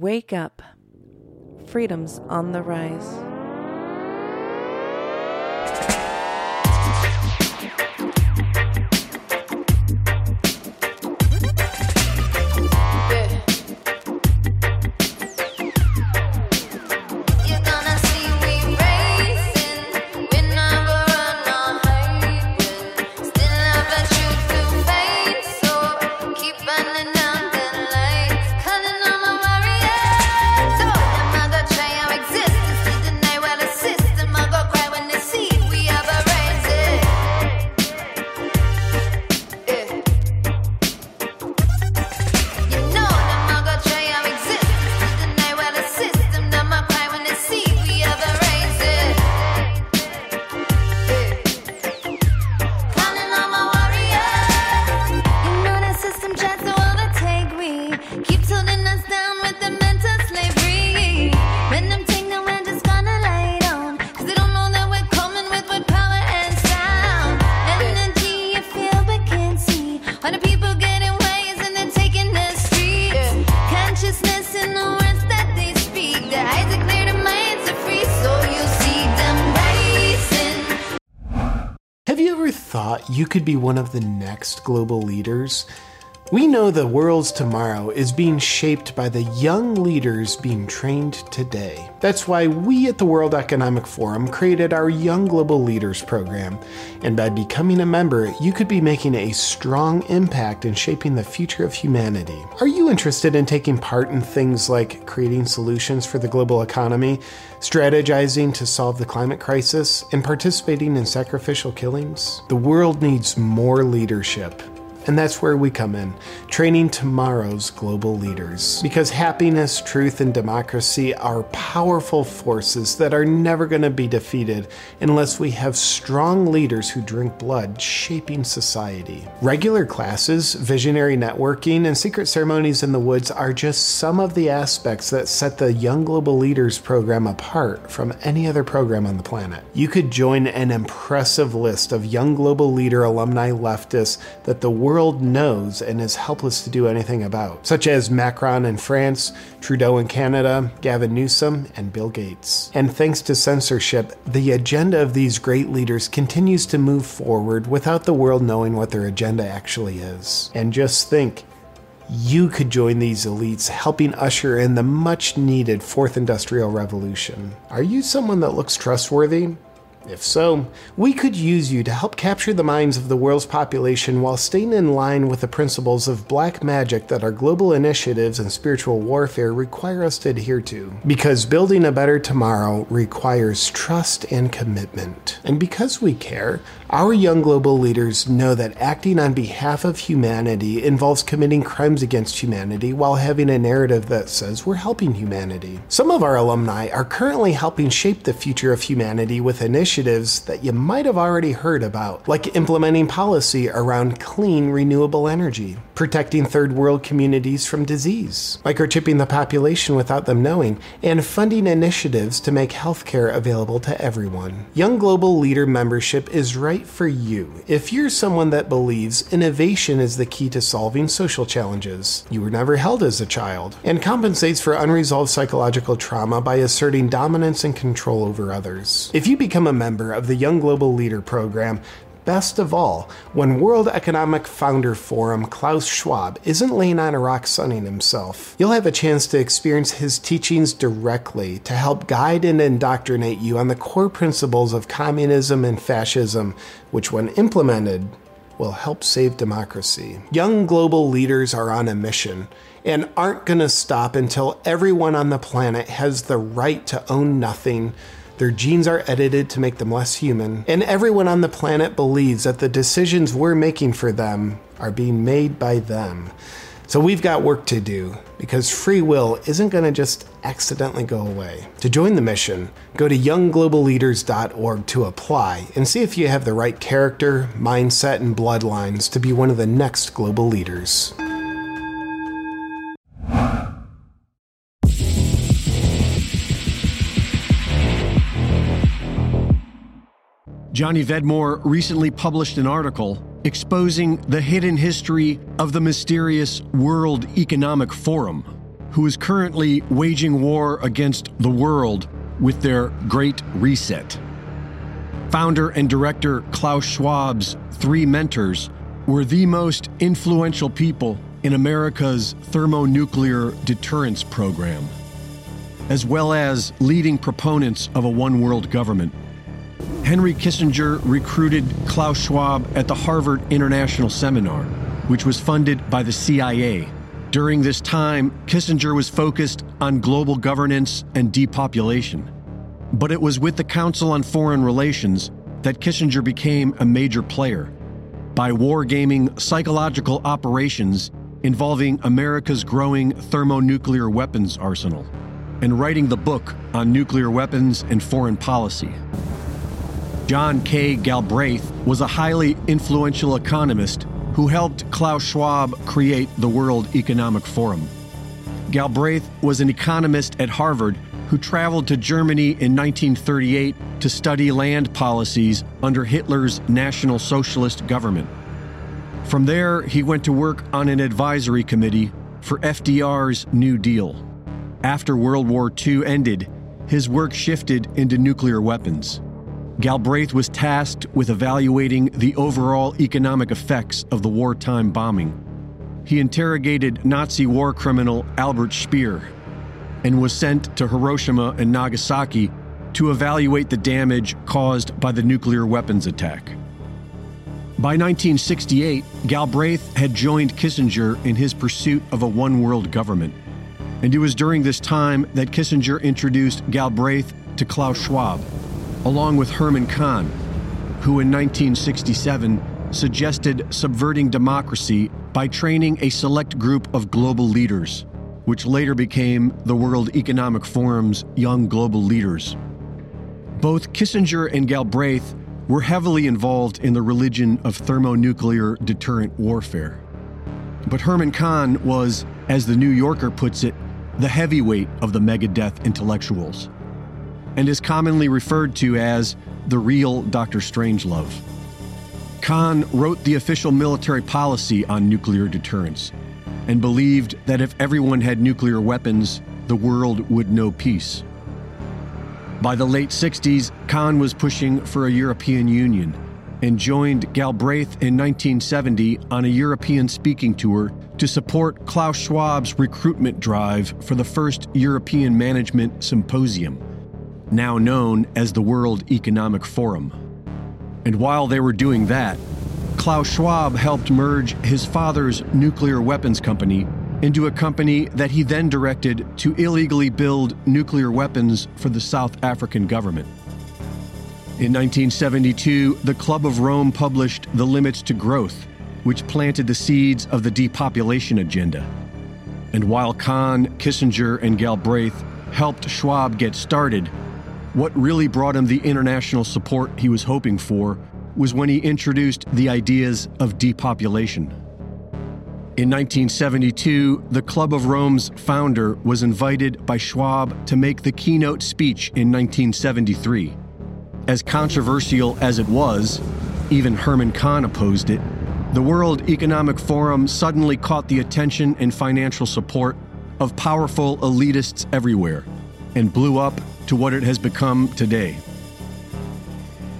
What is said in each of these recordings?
Wake up. Freedom's on the rise. You could be one of the next global leaders. We know the world's tomorrow is being shaped by the young leaders being trained today. That's why we at the World Economic Forum created our Young Global Leaders program. And by becoming a member, you could be making a strong impact in shaping the future of humanity. Are you interested in taking part in things like creating solutions for the global economy, strategizing to solve the climate crisis, and participating in sacrificial killings? The world needs more leadership. And that's where we come in, training tomorrow's global leaders. Because happiness, truth, and democracy are powerful forces that are never going to be defeated unless we have strong leaders who drink blood, shaping society. Regular classes, visionary networking, and secret ceremonies in the woods are just some of the aspects that set the Young Global Leaders program apart from any other program on the planet. You could join an impressive list of Young Global Leader alumni leftists that the world knows and is helpless to do anything about, such as Macron in France, Trudeau in Canada, Gavin Newsom, and Bill Gates. And thanks to censorship, the agenda of these great leaders continues to move forward without the world knowing what their agenda actually is. And just think, you could join these elites helping usher in the much-needed Fourth Industrial Revolution. Are you someone that looks trustworthy? If so, we could use you to help capture the minds of the world's population while staying in line with the principles of black magic that our global initiatives and spiritual warfare require us to adhere to. Because building a better tomorrow requires trust and commitment. And because we care, our young global leaders know that acting on behalf of humanity involves committing crimes against humanity while having a narrative that says we're helping humanity. Some of our alumni are currently helping shape the future of humanity with initiatives that you might have already heard about, like implementing policy around clean, renewable energy, protecting third world communities from disease, microchipping the population without them knowing, and funding initiatives to make healthcare available to everyone. Young Global Leader membership is right for you if you're someone that believes innovation is the key to solving social challenges, you were never held as a child, and compensates for unresolved psychological trauma by asserting dominance and control over others. If you become a member of the Young Global Leader program, best of all, when World Economic Founder Forum Klaus Schwab isn't laying on a rock sunning himself, you'll have a chance to experience his teachings directly to help guide and indoctrinate you on the core principles of communism and fascism, which when implemented, will help save democracy. Young global leaders are on a mission and aren't going to stop until everyone on the planet has the right to own nothing. Their genes are edited to make them less human, and everyone on the planet believes that the decisions we're making for them are being made by them. So we've got work to do, because free will isn't going to just accidentally go away. To join the mission, go to younggloballeaders.org to apply and see if you have the right character, mindset, and bloodlines to be one of the next global leaders. Johnny Vedmore recently published an article exposing the hidden history of the mysterious World Economic Forum, who is currently waging war against the world with their Great Reset. Founder and director Klaus Schwab's three mentors were the most influential people in America's thermonuclear deterrence program, as well as leading proponents of a one-world government. Henry Kissinger recruited Klaus Schwab at the Harvard International Seminar, which was funded by the CIA. During this time, Kissinger was focused on global governance and depopulation. But it was with the Council on Foreign Relations that Kissinger became a major player by wargaming psychological operations involving America's growing thermonuclear weapons arsenal and writing the book on nuclear weapons and foreign policy. John K. Galbraith was a highly influential economist who helped Klaus Schwab create the World Economic Forum. Galbraith was an economist at Harvard who traveled to Germany in 1938 to study land policies under Hitler's National Socialist government. From there, he went to work on an advisory committee for FDR's New Deal. After World War II ended, his work shifted into nuclear weapons. Galbraith was tasked with evaluating the overall economic effects of the wartime bombing. He interrogated Nazi war criminal Albert Speer and was sent to Hiroshima and Nagasaki to evaluate the damage caused by the nuclear weapons attack. By 1968, Galbraith had joined Kissinger in his pursuit of a one-world government. And it was during this time that Kissinger introduced Galbraith to Klaus Schwab, along with Herman Kahn, who in 1967 suggested subverting democracy by training a select group of global leaders, which later became the World Economic Forum's Young Global Leaders. Both Kissinger and Galbraith were heavily involved in the religion of thermonuclear deterrent warfare. But Herman Kahn was, as the New Yorker puts it, the heavyweight of the megadeth intellectuals, and is commonly referred to as the real Dr. Strangelove. Kahn wrote the official military policy on nuclear deterrence, and believed that if everyone had nuclear weapons, the world would know peace. By the late 60s, Kahn was pushing for a European Union and joined Galbraith in 1970 on a European speaking tour to support Klaus Schwab's recruitment drive for the first European Management Symposium, now known as the World Economic Forum. And while they were doing that, Klaus Schwab helped merge his father's nuclear weapons company into a company that he then directed to illegally build nuclear weapons for the South African government. In 1972, the Club of Rome published The Limits to Growth, which planted the seeds of the depopulation agenda. And while Kahn, Kissinger, and Galbraith helped Schwab get started, what really brought him the international support he was hoping for was when he introduced the ideas of depopulation. In 1972, the Club of Rome's founder was invited by Schwab to make the keynote speech in 1973. As controversial as it was, even Herman Kahn opposed it, the World Economic Forum suddenly caught the attention and financial support of powerful elitists everywhere and blew up to what it has become today.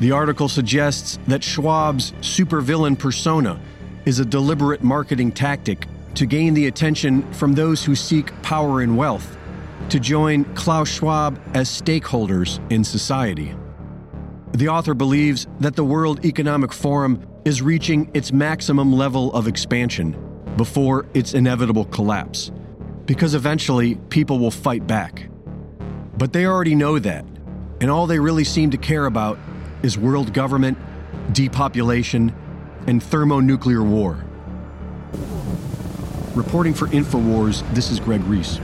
The article suggests that Schwab's supervillain persona is a deliberate marketing tactic to gain the attention from those who seek power and wealth, to join Klaus Schwab as stakeholders in society. The author believes that the World Economic Forum is reaching its maximum level of expansion before its inevitable collapse, because eventually people will fight back. But they already know that, and all they really seem to care about is world government, depopulation, and thermonuclear war. Reporting for InfoWars, this is Greg Reese.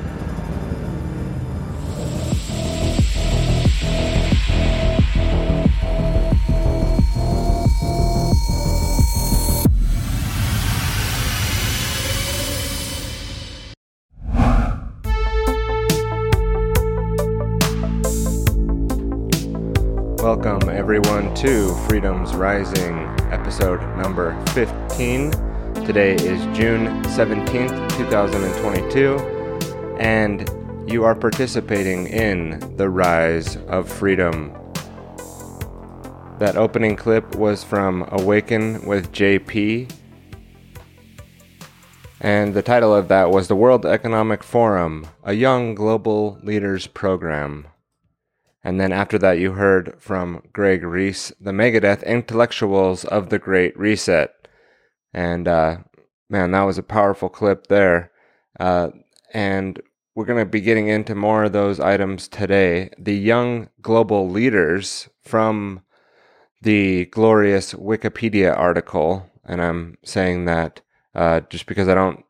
Welcome, everyone, to Freedom's Rising, episode number 15. Today is June 17th, 2022, and you are participating in the rise of freedom. That opening clip was from Awaken with JP, and the title of that was The World Economic Forum, a Young Global Leaders Program. And then after that you heard from Greg Reese, the Megadeth Intellectuals of the Great Reset. And man, that was a powerful clip there. And we're going to be getting into more of those items today. The young global leaders from the glorious Wikipedia article, and I'm saying that just because I don't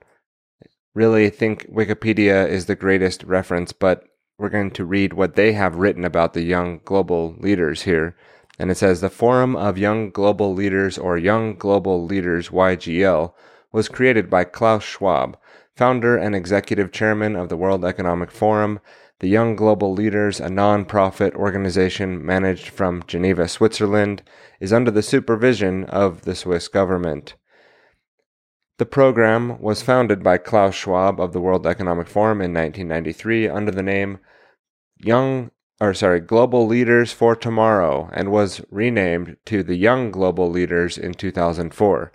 really think Wikipedia is the greatest reference, but we're going to read what they have written about the young global leaders here. And it says, the Forum of Young Global Leaders, or Young Global Leaders, YGL, was created by Klaus Schwab, founder and executive chairman of the World Economic Forum. The Young Global Leaders, a non-profit organization managed from Geneva, Switzerland, is under the supervision of the Swiss government. The program was founded by Klaus Schwab of the World Economic Forum in 1993 under the name Global Leaders for Tomorrow, and was renamed to the Young Global Leaders in 2004.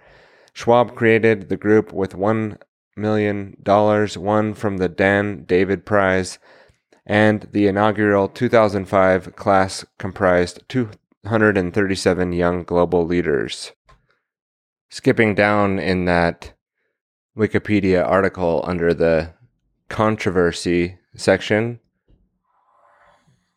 Schwab created the group with $1 million, won from the Dan David Prize, and the inaugural 2005 class comprised 237 young global leaders. Skipping down in that Wikipedia article under the controversy section,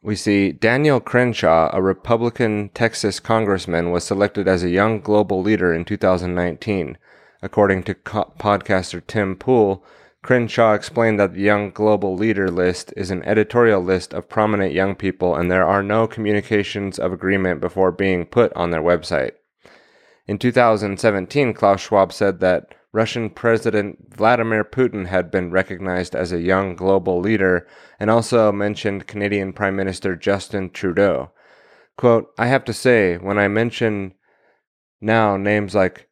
we see Daniel Crenshaw, a Republican Texas congressman, was selected as a young global leader in 2019. According to podcaster Tim Pool, Crenshaw explained that the Young Global Leader list is an editorial list of prominent young people, and there are no communications of agreement before being put on their website. In 2017, Klaus Schwab said that Russian President Vladimir Putin had been recognized as a young global leader, and also mentioned Canadian Prime Minister Justin Trudeau. Quote, I have to say, when I mention now names like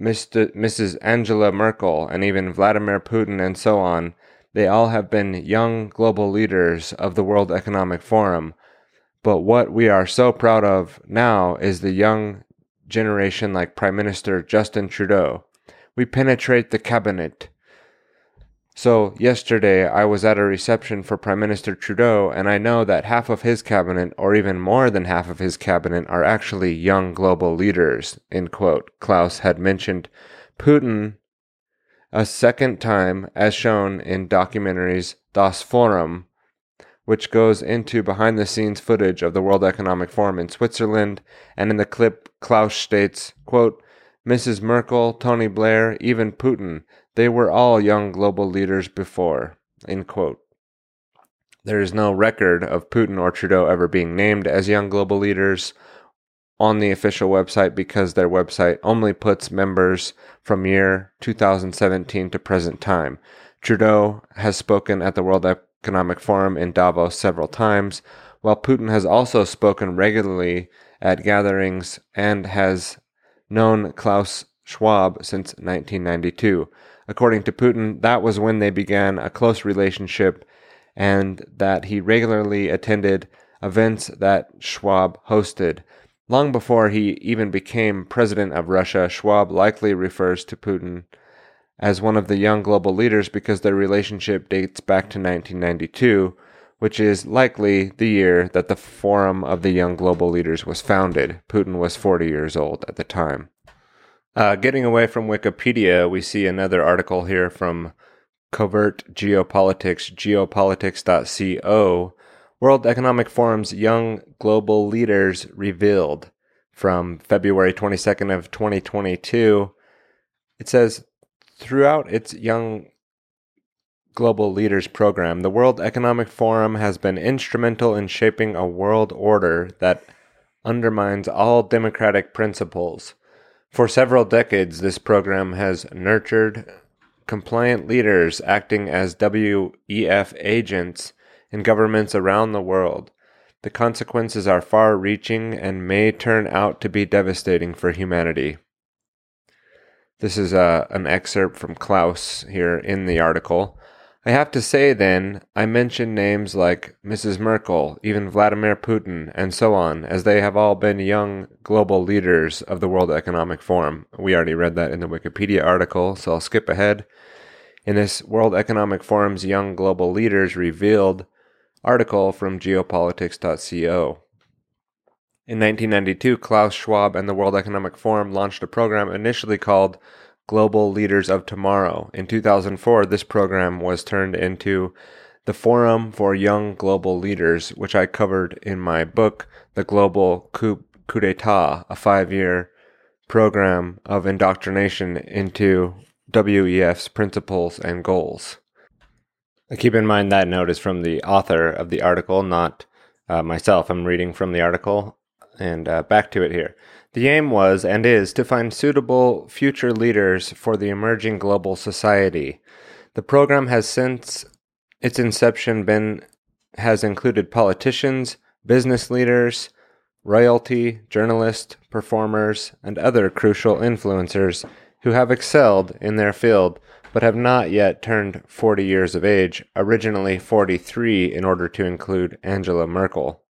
Mrs. Angela Merkel and even Vladimir Putin and so on, they all have been young global leaders of the World Economic Forum. But what we are so proud of now is the young generation like Prime Minister Justin Trudeau. We penetrate the cabinet. So yesterday I was at a reception for Prime Minister Trudeau, and I know that half of his cabinet, or even more than half of his cabinet, are actually young global leaders, end quote. Klaus had mentioned Putin a second time, as shown in documentaries Das Forum, which goes into behind-the-scenes footage of the World Economic Forum in Switzerland, and in the clip Klaus states, quote, Mrs. Merkel, Tony Blair, even Putin, they were all young global leaders before, end quote. There is no record of Putin or Trudeau ever being named as young global leaders on the official website, because their website only puts members from year 2017 to present time. Trudeau has spoken at the World Economic Forum in Davos several times, while Putin has also spoken regularly at gatherings and has known Klaus Schwab since 1992. According to Putin, that was when they began a close relationship, and that he regularly attended events that Schwab hosted. Long before he even became president of Russia, Schwab likely refers to Putin as one of the young global leaders because their relationship dates back to 1992, which is likely the year that the Forum of the Young Global Leaders was founded. Putin was 40 years old at the time. Getting away from Wikipedia, we see another article here from Covert Geopolitics, geopolitics.co, World Economic Forum's Young Global Leaders Revealed, from February 22nd of 2022. It says, throughout its Young Global Leaders Program, the World Economic Forum has been instrumental in shaping a world order that undermines all democratic principles. For several decades, this program has nurtured compliant leaders acting as WEF agents in governments around the world. The consequences are far-reaching and may turn out to be devastating for humanity. This is an excerpt from Klaus here in the article. I have to say then, I mention names like Mrs. Merkel, even Vladimir Putin, and so on, as they have all been young global leaders of the World Economic Forum. We already read that in the Wikipedia article, so I'll skip ahead. In this World Economic Forum's Young Global Leaders Revealed article from geopolitics.co. In 1992, Klaus Schwab and the World Economic Forum launched a program initially called Global Leaders of Tomorrow. In 2004, this program was turned into the Forum for Young Global Leaders, which I covered in my book, The Global Coup d'Etat, a 5-year program of indoctrination into WEF's principles and goals. Keep in mind that note is from the author of the article, not myself. I'm reading from the article, and back to it here. The aim was, and is, to find suitable future leaders for the emerging global society. The program has since its inception has included politicians, business leaders, royalty, journalists, performers, and other crucial influencers who have excelled in their field but have not yet turned 40 years of age, originally 43 in order to include Angela Merkel.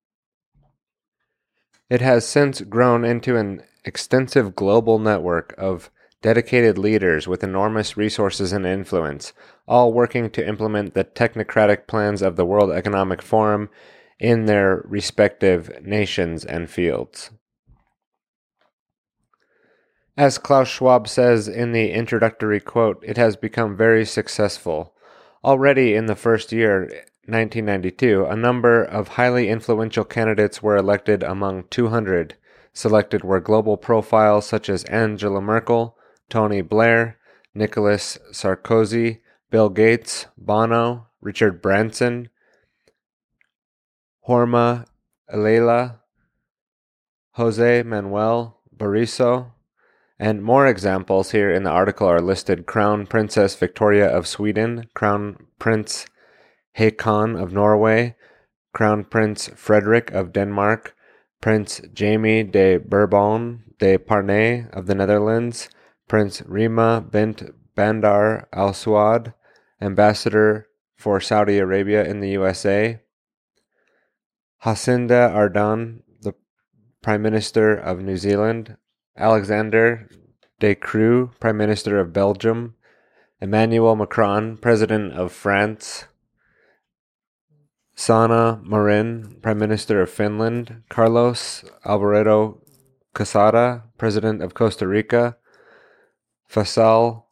It has since grown into an extensive global network of dedicated leaders with enormous resources and influence, all working to implement the technocratic plans of the World Economic Forum in their respective nations and fields. As Klaus Schwab says in the introductory quote, it has become very successful. Already in the first year, 1992, a number of highly influential candidates were elected among 200. Selected were global profiles such as Angela Merkel, Tony Blair, Nicolas Sarkozy, Bill Gates, Bono, Richard Branson, Horma Elela, Jose Manuel Barroso, and more examples here in the article are listed: Crown Princess Victoria of Sweden, Crown Prince Haakon of Norway, Crown Prince Frederick of Denmark, Prince Jaime de Bourbon de Parnay of the Netherlands, Prince Reema bint Bandar Al Saud, Ambassador for Saudi Arabia in the USA, Jacinda Ardern, the Prime Minister of New Zealand, Alexander de Croo, Prime Minister of Belgium, Emmanuel Macron, President of France, Sanna Marin, Prime Minister of Finland, Carlos Alvarado Quesada, President of Costa Rica, Faisal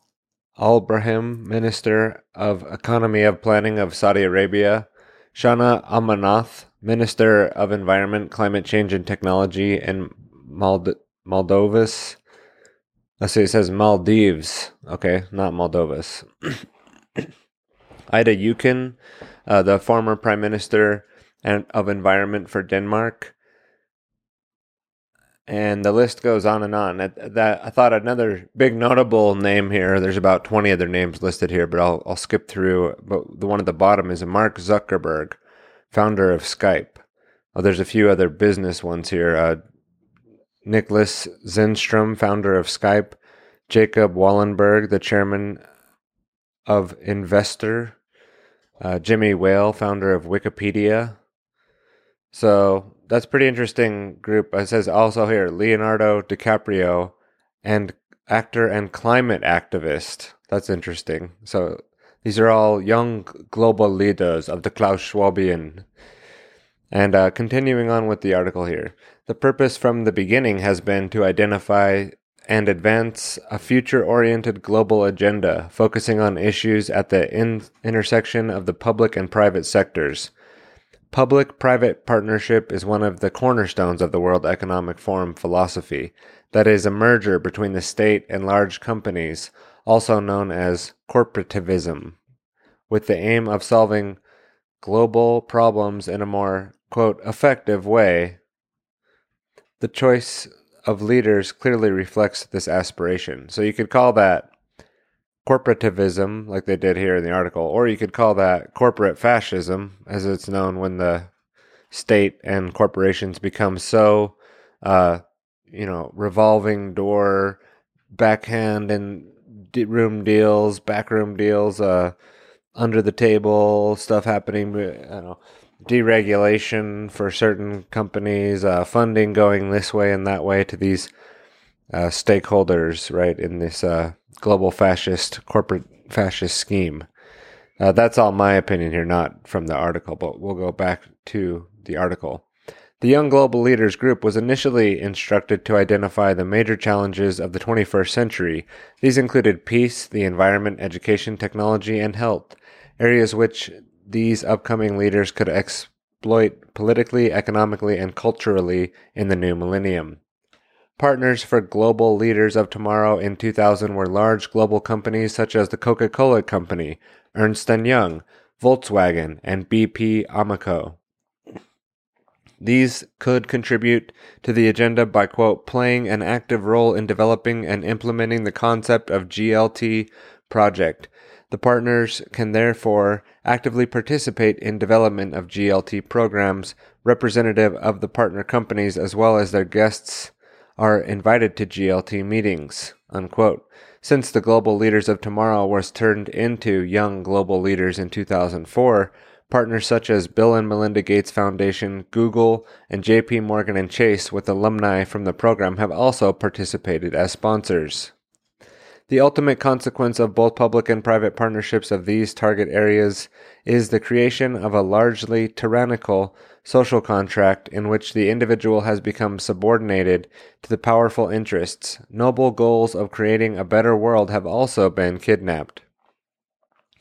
Al-Brahim, Minister of Economy of Planning of Saudi Arabia, Shana Amanath, Minister of Environment, Climate Change and Technology, and Moldovas. Let's see, it says Maldives. Okay, not Moldovas. Ida Eukin, the former Prime Minister of Environment for Denmark. And the list goes on and on. I thought another big notable name here, there's about 20 other names listed here, but I'll skip through. But the one at the bottom is Mark Zuckerberg, founder of Skype. Oh, there's a few other business ones here. Nicholas Zenstrom, founder of Skype, Jacob Wallenberg, the chairman of Investor, Jimmy Whale, founder of Wikipedia. So that's a pretty interesting group. It says also here, Leonardo DiCaprio, and actor and climate activist. That's interesting. So these are all young global leaders of the Klaus Schwabian. And continuing on with the article here, the purpose from the beginning has been to identify and advance a future-oriented global agenda, focusing on issues at the intersection of the public and private sectors. Public-private partnership is one of the cornerstones of the World Economic Forum philosophy, that is, a merger between the state and large companies, also known as corporativism, with the aim of solving global problems in a more, quote, effective way. The choice of leaders clearly reflects this aspiration. So you could call that corporativism, like they did here in the article, or you could call that corporate fascism, as it's known when the state and corporations become so, revolving door, backhand and room deals, backroom deals, under the table stuff happening, I don't know, deregulation for certain companies, funding going this way and that way to these stakeholders, right, in this global fascist, corporate fascist scheme. That's all my opinion here, not from the article, but we'll go back to the article. The Young Global Leaders Group was initially instructed to identify the major challenges of the 21st century. These included peace, the environment, education, technology, and health, areas which these upcoming leaders could exploit politically, economically, and culturally in the new millennium. Partners for global leaders of tomorrow in 2000 were large global companies such as the Coca-Cola Company, Ernst & Young, Volkswagen, and BP Amoco. These could contribute to the agenda by, quote, playing an active role in developing and implementing the concept of GLT project. The partners can therefore actively participate in development of GLT programs. Representative of the partner companies as well as their guests are invited to GLT meetings, unquote. Since the Global Leaders of Tomorrow was turned into Young Global Leaders in 2004, partners such as Bill and Melinda Gates Foundation, Google, and J.P. Morgan and Chase with alumni from the program have also participated as sponsors. The ultimate consequence of both public and private partnerships of these target areas is the creation of a largely tyrannical social contract in which the individual has become subordinated to the powerful interests. Noble goals of creating a better world have also been kidnapped.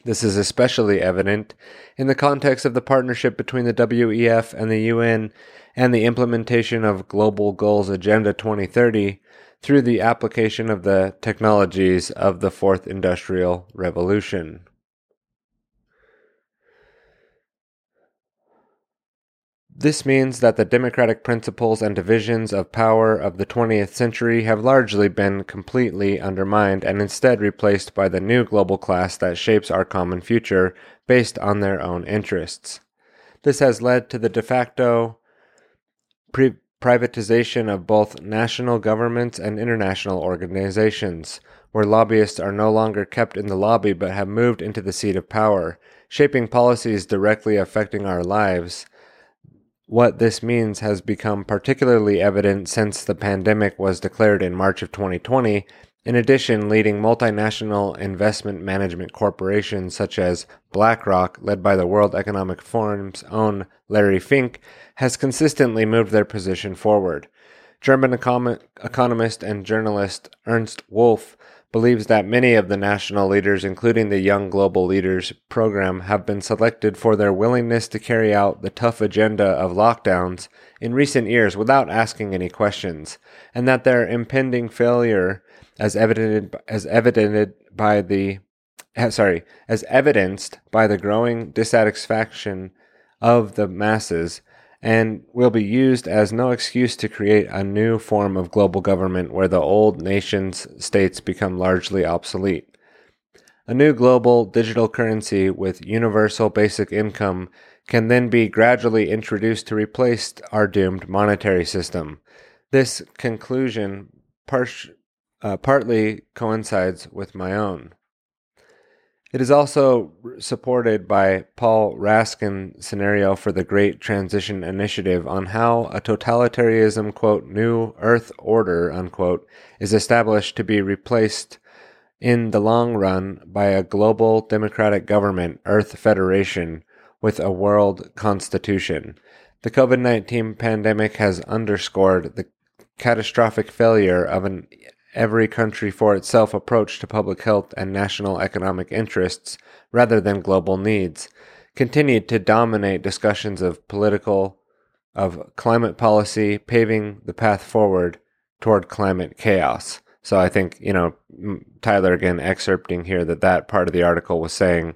This is especially evident in the context of the partnership between the WEF and the UN and the implementation of Global Goals Agenda 2030 through the application of the technologies of the Fourth Industrial Revolution. This means that the democratic principles and divisions of power of the 20th century have largely been completely undermined and instead replaced by the new global class that shapes our common future based on their own interests. This has led to the de facto privatization of both national governments and international organizations, where lobbyists are no longer kept in the lobby but have moved into the seat of power, shaping policies directly affecting our lives. What this means has become particularly evident since the pandemic was declared in March of 2020, in addition leading multinational investment management corporations such as BlackRock, led by the World Economic Forum's own Larry Fink, has consistently moved their position forward. German economist and journalist Ernst Wolf believes that many of the national leaders, including the Young Global Leaders program, have been selected for their willingness to carry out the tough agenda of lockdowns in recent years without asking any questions, and that their impending failure, as evidenced by the growing dissatisfaction of the masses, and will be used as no excuse to create a new form of global government where the old nation-states become largely obsolete. A new global digital currency with universal basic income can then be gradually introduced to replace our doomed monetary system. This conclusion partly coincides with my own. It is also supported by Paul Raskin's scenario for the Great Transition Initiative on how a totalitarianism, quote, new earth order, unquote, is established to be replaced in the long run by a global democratic government, Earth Federation, with a world constitution. The COVID-19 pandemic has underscored the catastrophic failure of an every country for itself approach to public health and national economic interests, rather than global needs, continued to dominate discussions of climate policy, paving the path forward toward climate chaos. So I think, Tyler, again, excerpting here that part of the article was saying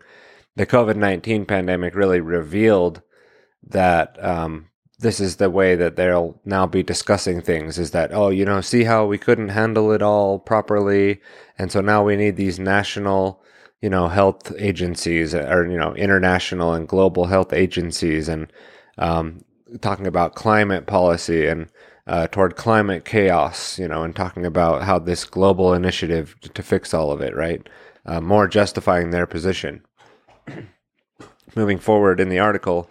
the COVID-19 pandemic really revealed that this is the way that they'll now be discussing things, is that, see how we couldn't handle it all properly, and so now we need these national, health agencies, or, international and global health agencies, and talking about climate policy and toward climate chaos, and talking about how this global initiative to fix all of it, right? More justifying their position. moving forward in the article,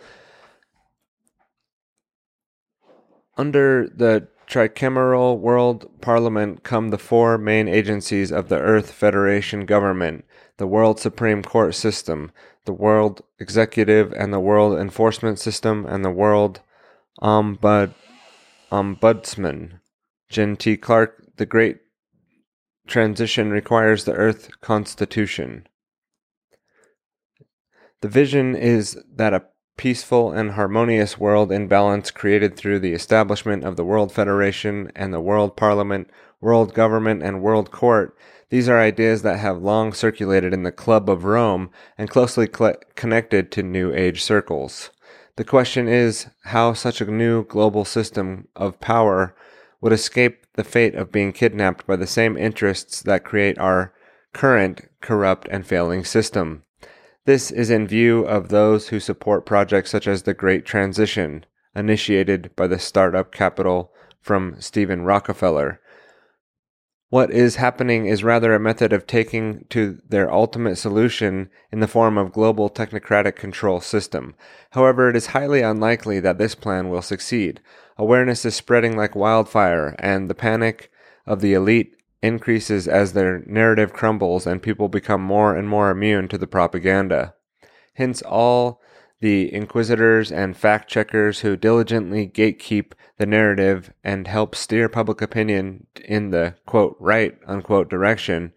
under the tricameral world parliament come the four main agencies of the Earth Federation government, the world Supreme Court system, the world executive and the world enforcement system, and the world ombudsman. Jim T. Clark, the great transition requires the Earth Constitution. The vision is that a peaceful and harmonious world in balance created through the establishment of the World Federation and the World Parliament, World Government, and World Court. These are ideas that have long circulated in the Club of Rome and closely connected to New Age circles. The question is how such a new global system of power would escape the fate of being kidnapped by the same interests that create our current corrupt and failing system. This is in view of those who support projects such as the Great Transition, initiated by the startup capital from Stephen Rockefeller. What is happening is rather a method of taking to their ultimate solution in the form of global technocratic control system. However, it is highly unlikely that this plan will succeed. Awareness is spreading like wildfire, and the panic of the elite increases as their narrative crumbles and people become more and more immune to the propaganda. Hence, all the inquisitors and fact-checkers who diligently gatekeep the narrative and help steer public opinion in the, quote, right, unquote, direction,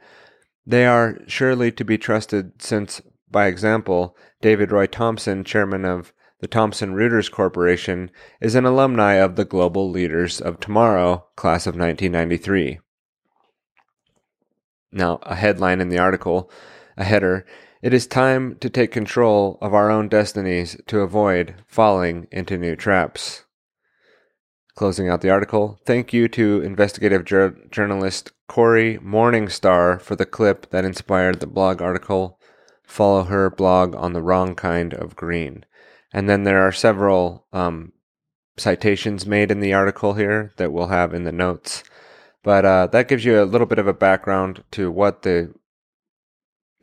they are surely to be trusted since, by example, David Roy Thompson, chairman of the Thomson Reuters Corporation, is an alumni of the Global Leaders of Tomorrow, class of 1993. Now, a headline in the article, a header, it is time to take control of our own destinies to avoid falling into new traps. Closing out the article, thank you to investigative journalist Corey Morningstar for the clip that inspired the blog article. Follow her blog on the wrong kind of green. And then there are several citations made in the article here that we'll have in the notes. But that gives you a little bit of a background to what the,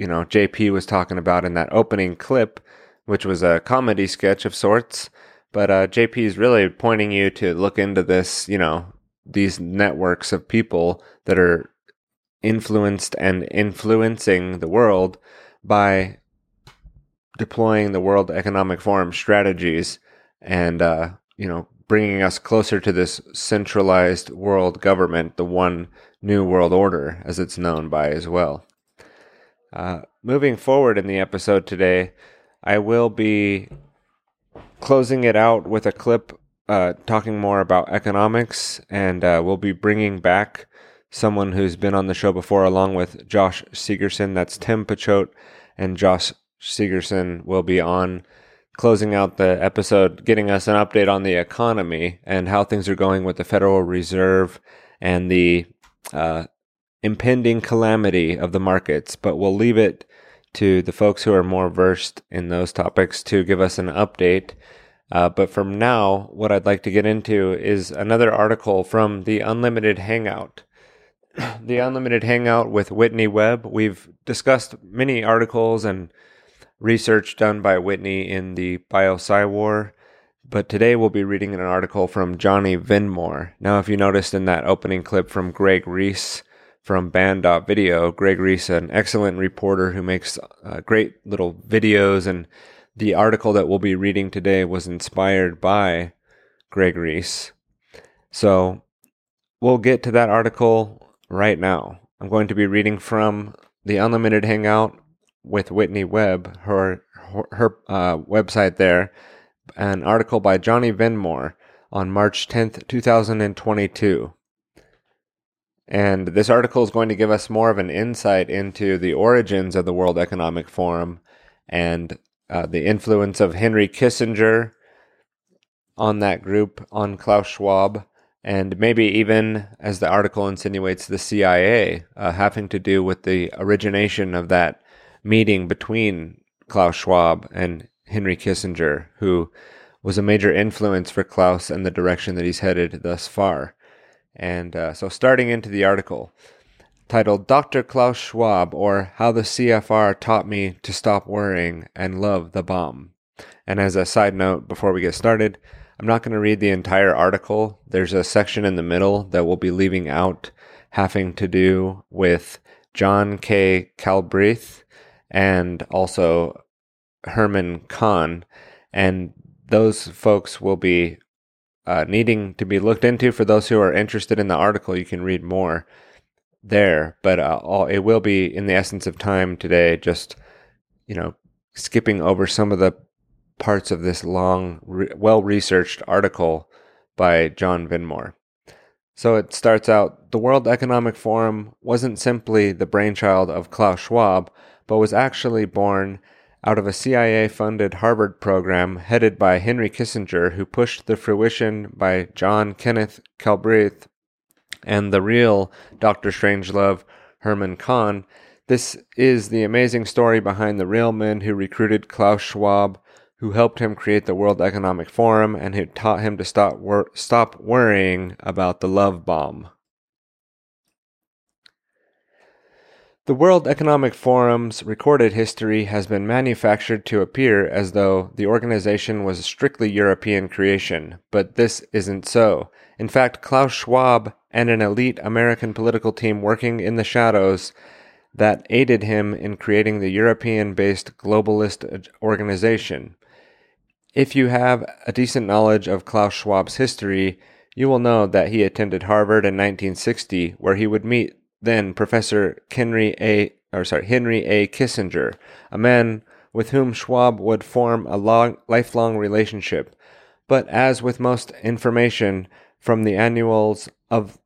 JP was talking about in that opening clip, which was a comedy sketch of sorts. But JP is really pointing you to look into this, these networks of people that are influenced and influencing the world by deploying the World Economic Forum strategies and, bringing us closer to this centralized world government, the one new world order, as it's known by as well. Moving forward in the episode today, I will be closing it out with a clip talking more about economics, and we'll be bringing back someone who's been on the show before along with Josh Segerson. That's Tim Pachote, and Josh Segerson will be on closing out the episode, getting us an update on the economy and how things are going with the Federal Reserve and the impending calamity of the markets. But we'll leave it to the folks who are more versed in those topics to give us an update. But from now, what I'd like to get into is another article from the Unlimited Hangout. The Unlimited Hangout with Whitney Webb. We've discussed many articles and research done by Whitney in the Bio-Sci War, but today we'll be reading an article from Johnny Vedmore. Now, if you noticed in that opening clip from Greg Reese from Band.Video, Greg Reese, an excellent reporter who makes great little videos, and the article that we'll be reading today was inspired by Greg Reese. So we'll get to that article right now. I'm going to be reading from the Unlimited Hangout with Whitney Webb, her website there, an article by Johnny Vedmore on March 10th, 2022. And this article is going to give us more of an insight into the origins of the World Economic Forum and the influence of Henry Kissinger on that group, on Klaus Schwab, and maybe even, as the article insinuates, the CIA having to do with the origination of that meeting between Klaus Schwab and Henry Kissinger, who was a major influence for Klaus and the direction that he's headed thus far. And so starting into the article, titled Dr. Klaus Schwab, or How the CFR Taught Me to Stop Worrying and Love the Bomb. And as a side note, before we get started, I'm not going to read the entire article. There's a section in the middle that we'll be leaving out having to do with John K. Galbraith and also Herman Kahn. And those folks will be needing to be looked into. For those who are interested in the article, you can read more there. But it will be, in the essence of time today, just, skipping over some of the parts of this long, well-researched article by John Vedmore. So it starts out, the World Economic Forum wasn't simply the brainchild of Klaus Schwab, but was actually born out of a CIA-funded Harvard program headed by Henry Kissinger, who pushed the fruition by John Kenneth Galbraith and the real Dr. Strangelove, Herman Kahn. This is the amazing story behind the real men who recruited Klaus Schwab, who helped him create the World Economic Forum, and who taught him to stop worrying about the love bomb. The World Economic Forum's recorded history has been manufactured to appear as though the organization was a strictly European creation, but this isn't so. In fact, Klaus Schwab and an elite American political team working in the shadows that aided him in creating the European-based globalist organization. If you have a decent knowledge of Klaus Schwab's history, you will know that he attended Harvard in 1960, where he would meet then Professor Henry A. Kissinger, a man with whom Schwab would form a lifelong relationship. But as with most information from the annals of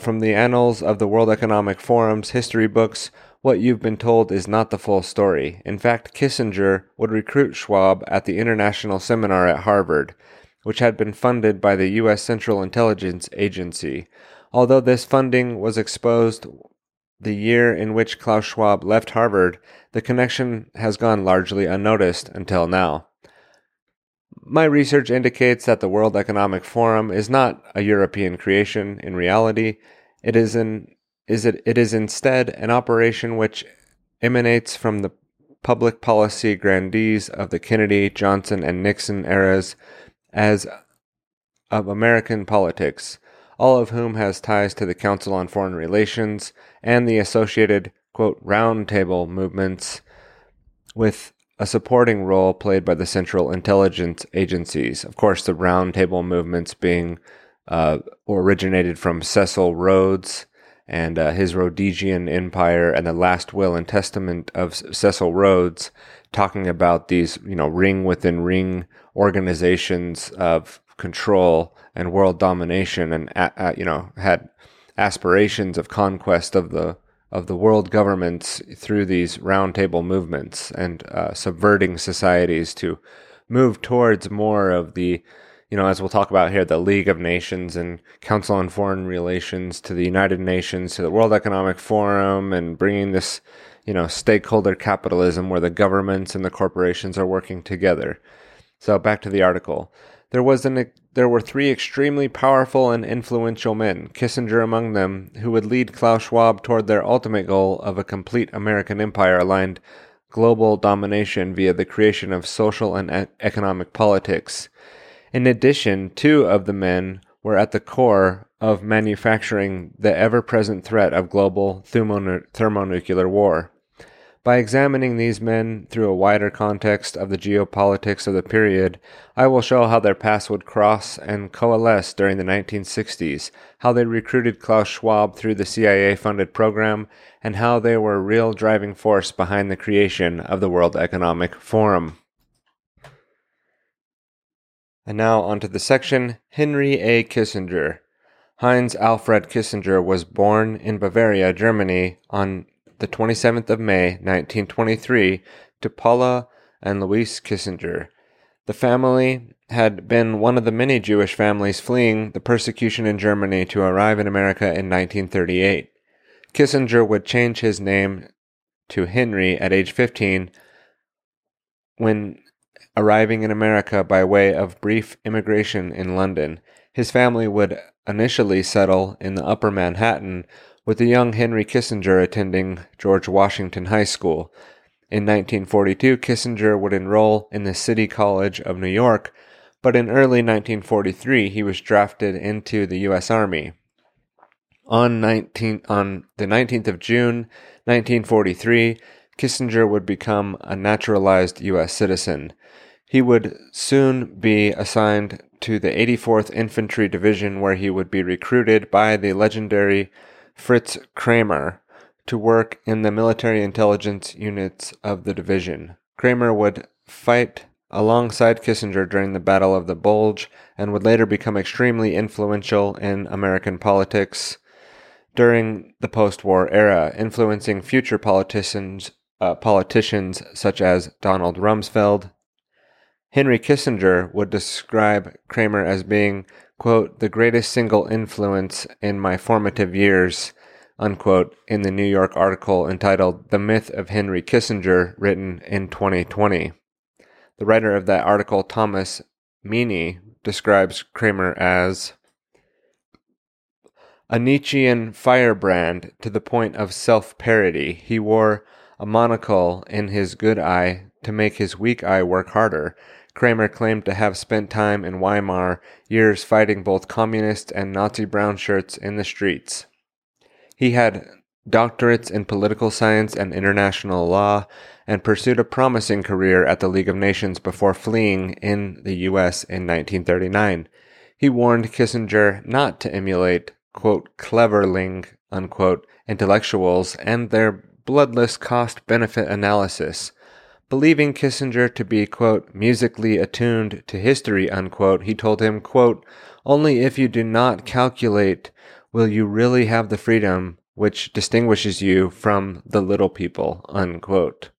the World Economic Forum's history books, what you've been told is not the full story. In fact, Kissinger would recruit Schwab at the International Seminar at Harvard, which had been funded by the U.S. Central Intelligence Agency. Although this funding was exposed the year in which Klaus Schwab left Harvard, the connection has gone largely unnoticed until now. My research indicates that the World Economic Forum is not a European creation. In reality, it is instead an operation which emanates from the public policy grandees of the Kennedy, Johnson, and Nixon eras as of American politics, all of whom has ties to the Council on Foreign Relations and the associated, quote, roundtable movements, with a supporting role played by the Central Intelligence Agencies. Of course, the roundtable movements being originated from Cecil Rhodes and his Rhodesian Empire, and the last will and testament of Cecil Rhodes, talking about these, ring within ring organizations of control and world domination, and had aspirations of conquest of the world governments through these roundtable movements, and subverting societies to move towards more of the, as we'll talk about here, the League of Nations and Council on Foreign Relations, to the United Nations, to the World Economic Forum, and bringing this, stakeholder capitalism where the governments and the corporations are working together. So back to the article. There were three extremely powerful and influential men, Kissinger among them, who would lead Klaus Schwab toward their ultimate goal of a complete American empire aligned global domination via the creation of social and economic politics. In addition, two of the men were at the core of manufacturing the ever-present threat of global thermonuclear war. By examining these men through a wider context of the geopolitics of the period, I will show how their paths would cross and coalesce during the 1960s, how they recruited Klaus Schwab through the CIA-funded program, and how they were a real driving force behind the creation of the World Economic Forum. And now onto the section, Henry A. Kissinger. Heinz Alfred Kissinger was born in Bavaria, Germany, on the 27th of May, 1923, to Paula and Louise Kissinger. The family had been one of the many Jewish families fleeing the persecution in Germany to arrive in America in 1938. Kissinger would change his name to Henry at age 15 when arriving in America by way of brief immigration in London. His family would initially settle in the upper Manhattan, with the young Henry Kissinger attending George Washington High School. In 1942, Kissinger would enroll in the City College of New York, but in early 1943, he was drafted into the U.S. Army. On the 19th of June, 1943, Kissinger would become a naturalized U.S. citizen. He would soon be assigned to the 84th Infantry Division, where he would be recruited by the legendary Fritz Kramer to work in the military intelligence units of the division. Kramer would fight alongside Kissinger during the Battle of the Bulge and would later become extremely influential in American politics during the post-war era, influencing future politicians such as Donald Rumsfeld. Henry Kissinger would describe Kramer as being, quote, the greatest single influence in my formative years, unquote, in the New York article entitled The Myth of Henry Kissinger, written in 2020. The writer of that article, Thomas Meany, describes Kramer as a Nietzschean firebrand to the point of self-parody. He wore a monocle in his good eye to make his weak eye work harder. Kramer claimed to have spent time in Weimar, years fighting both communist and Nazi brown shirts in the streets. He had doctorates in political science and international law, and pursued a promising career at the League of Nations before fleeing in the U.S. in 1939. He warned Kissinger not to emulate, quote, cleverling, unquote, intellectuals and their bloodless cost-benefit analysis. Believing Kissinger to be, quote, musically attuned to history, unquote, he told him, quote, only if you do not calculate will you really have the freedom which distinguishes you from the little people, unquote.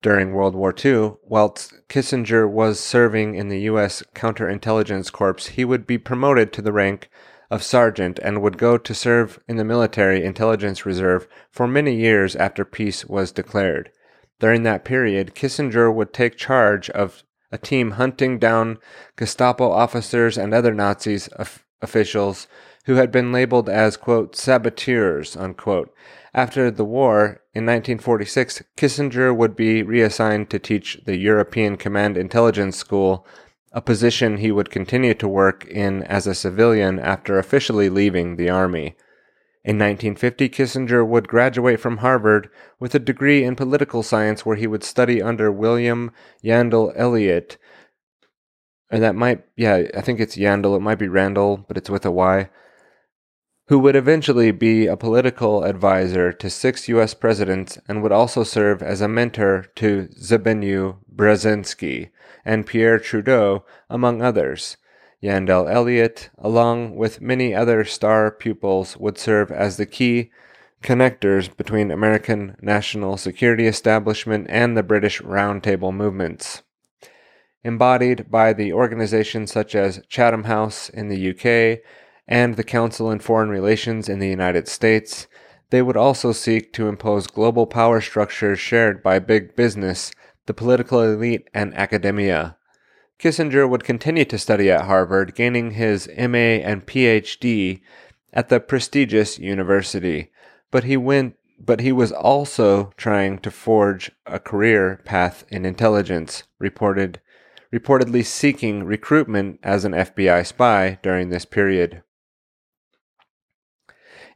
During World War II, whilst Kissinger was serving in the U.S. Counterintelligence Corps, he would be promoted to the rank of sergeant and would go to serve in the military intelligence reserve for many years after peace was declared. During that period, Kissinger would take charge of a team hunting down Gestapo officers and other Nazi officials who had been labeled as, quote, saboteurs, unquote. After the war, in 1946, Kissinger would be reassigned to teach the European Command Intelligence School, a position he would continue to work in as a civilian after officially leaving the army. In 1950, Kissinger would graduate from Harvard with a degree in political science, where he would study under William Yandell Elliott. And who would eventually be a political advisor to 6 U.S. presidents and would also serve as a mentor to Zbigniew Brzezinski and Pierre Trudeau, among others. Yandell Elliott, along with many other star pupils, would serve as the key connectors between American national security establishment and the British Round Table movements, embodied by the organizations such as Chatham House in the UK and the Council on Foreign Relations in the United States. They would also seek to impose global power structures shared by big business, the political elite, and academia. Kissinger would continue to study at Harvard, gaining his MA and PhD at the prestigious university, but he was also trying to forge a career path in intelligence, reportedly seeking recruitment as an FBI spy during this period.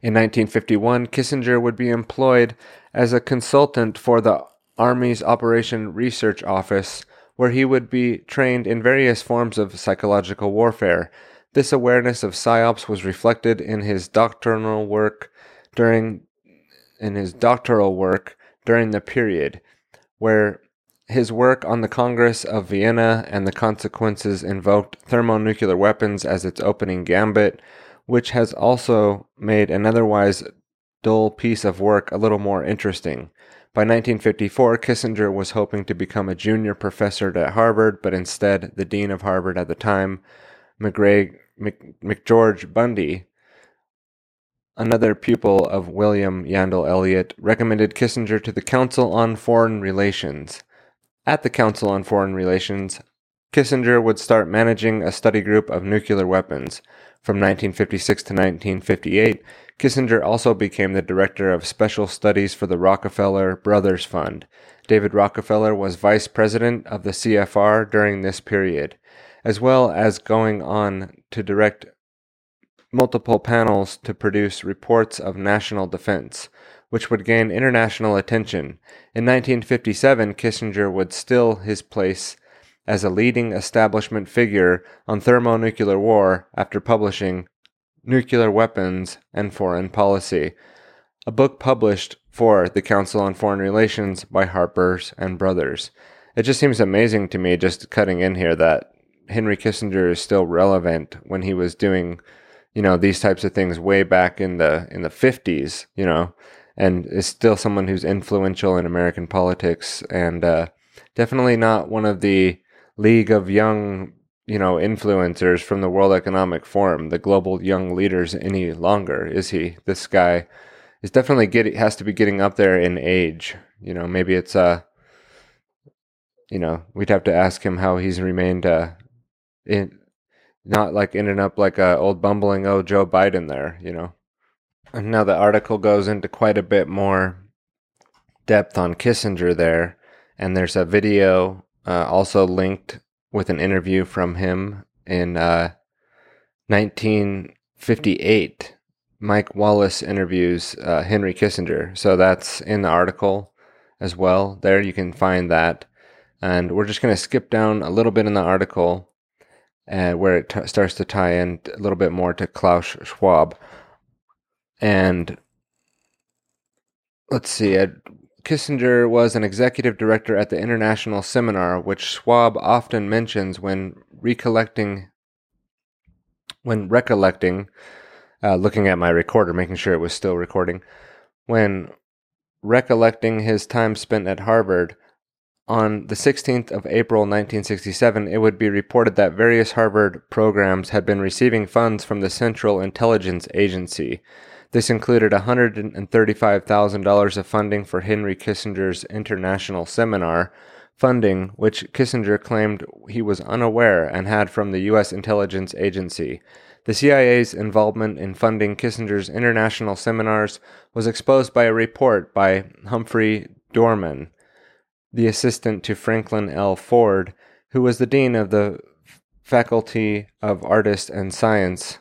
In 1951, Kissinger would be employed as a consultant for the Army's Operation Research Office, where he would be trained in various forms of psychological warfare. This awareness of psyops was reflected in his doctoral work during the period, where his work on the Congress of Vienna and the consequences invoked thermonuclear weapons as its opening gambit, which has also made an otherwise dull piece of work a little more interesting. By 1954, Kissinger was hoping to become a junior professor at Harvard, but instead, the dean of Harvard at the time, McGeorge Bundy, another pupil of William Yandell Elliott, recommended Kissinger to the Council on Foreign Relations. At the Council on Foreign Relations, Kissinger would start managing a study group of nuclear weapons. From 1956 to 1958, Kissinger also became the director of special studies for the Rockefeller Brothers Fund. David Rockefeller was vice president of the CFR during this period, as well as going on to direct multiple panels to produce reports of national defense, which would gain international attention. In 1957, Kissinger would still his place as a leading establishment figure on thermonuclear war after publishing Nuclear Weapons and Foreign Policy, a book published for the Council on Foreign Relations by Harper's and Brothers. It just seems amazing to me, just cutting in here, that Henry Kissinger is still relevant when he was doing, you know, these types of things way back in the 50s, you know, and is still someone who's influential in American politics, and definitely not one of the League of Young, you know, influencers from the World Economic Forum, the global young leaders any longer, is he? This guy is definitely has to be getting up there in age. You know, maybe it's you know, we'd have to ask him how he's remained not like ending up like a old bumbling old Joe Biden there, you know. And now the article goes into quite a bit more depth on Kissinger there, and there's a video also linked with an interview from him in 1958. Mike Wallace interviews Henry Kissinger, so that's in the article as well. There you can find that, and we're just going to skip down a little bit in the article, where it starts to tie in a little bit more to Klaus Schwab. And let's see, Kissinger was an executive director at the International Seminar, which Schwab often mentions looking at my recorder, making sure it was still recording, when recollecting his time spent at Harvard. On the 16th of April 1967, it would be reported that various Harvard programs had been receiving funds from the Central Intelligence Agency. This included $135,000 of funding for Henry Kissinger's International Seminar, funding which Kissinger claimed he was unaware and had from the U.S. Intelligence Agency. The CIA's involvement in funding Kissinger's international seminars was exposed by a report by Humphrey Dorman, the assistant to Franklin L. Ford, who was the dean of the Faculty of Arts and Science.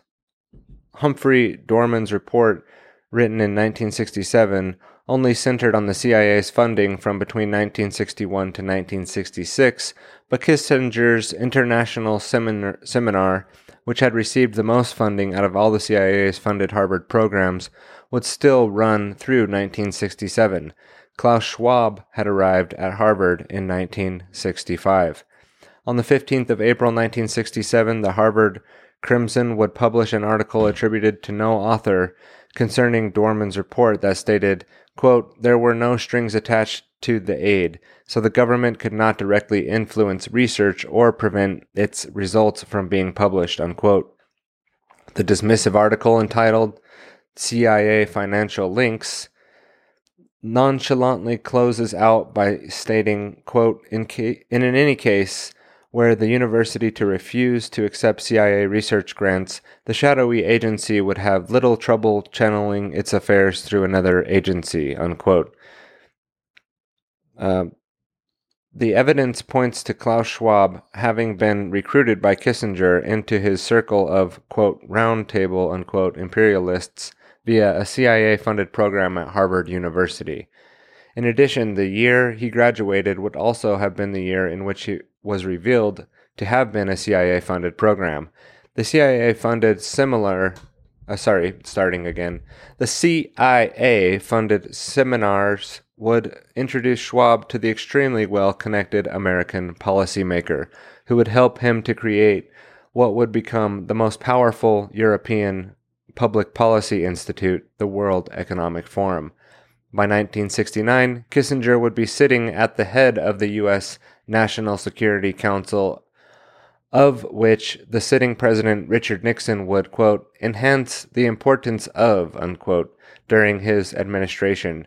Humphrey Dorman's report, written in 1967, only centered on the CIA's funding from between 1961 to 1966, but Kissinger's International Seminar, which had received the most funding out of all the CIA's funded Harvard programs, would still run through 1967. Klaus Schwab had arrived at Harvard in 1965. On the 15th of April 1967, the Harvard Crimson would publish an article attributed to no author concerning Dorman's report that stated, quote, "There were no strings attached to the aid, so the government could not directly influence research or prevent its results from being published," unquote. The dismissive article, entitled CIA Financial Links, nonchalantly closes out by stating, quote, in any case where the university to refuse to accept CIA research grants, the shadowy agency would have little trouble channeling its affairs through another agency," unquote. The evidence points to Klaus Schwab having been recruited by Kissinger into his circle of, quote, "round table," unquote, imperialists via a CIA-funded program at Harvard University. In addition, the year he graduated would also have been the year in which he was revealed to have been a CIA-funded program. The CIA-funded seminars would introduce Schwab to the extremely well-connected American policymaker, who would help him to create what would become the most powerful European Public Policy Institute, the World Economic Forum. By 1969, Kissinger would be sitting at the head of the U.S. National Security Council, of which the sitting president Richard Nixon would, quote, "enhance the importance of," unquote, during his administration.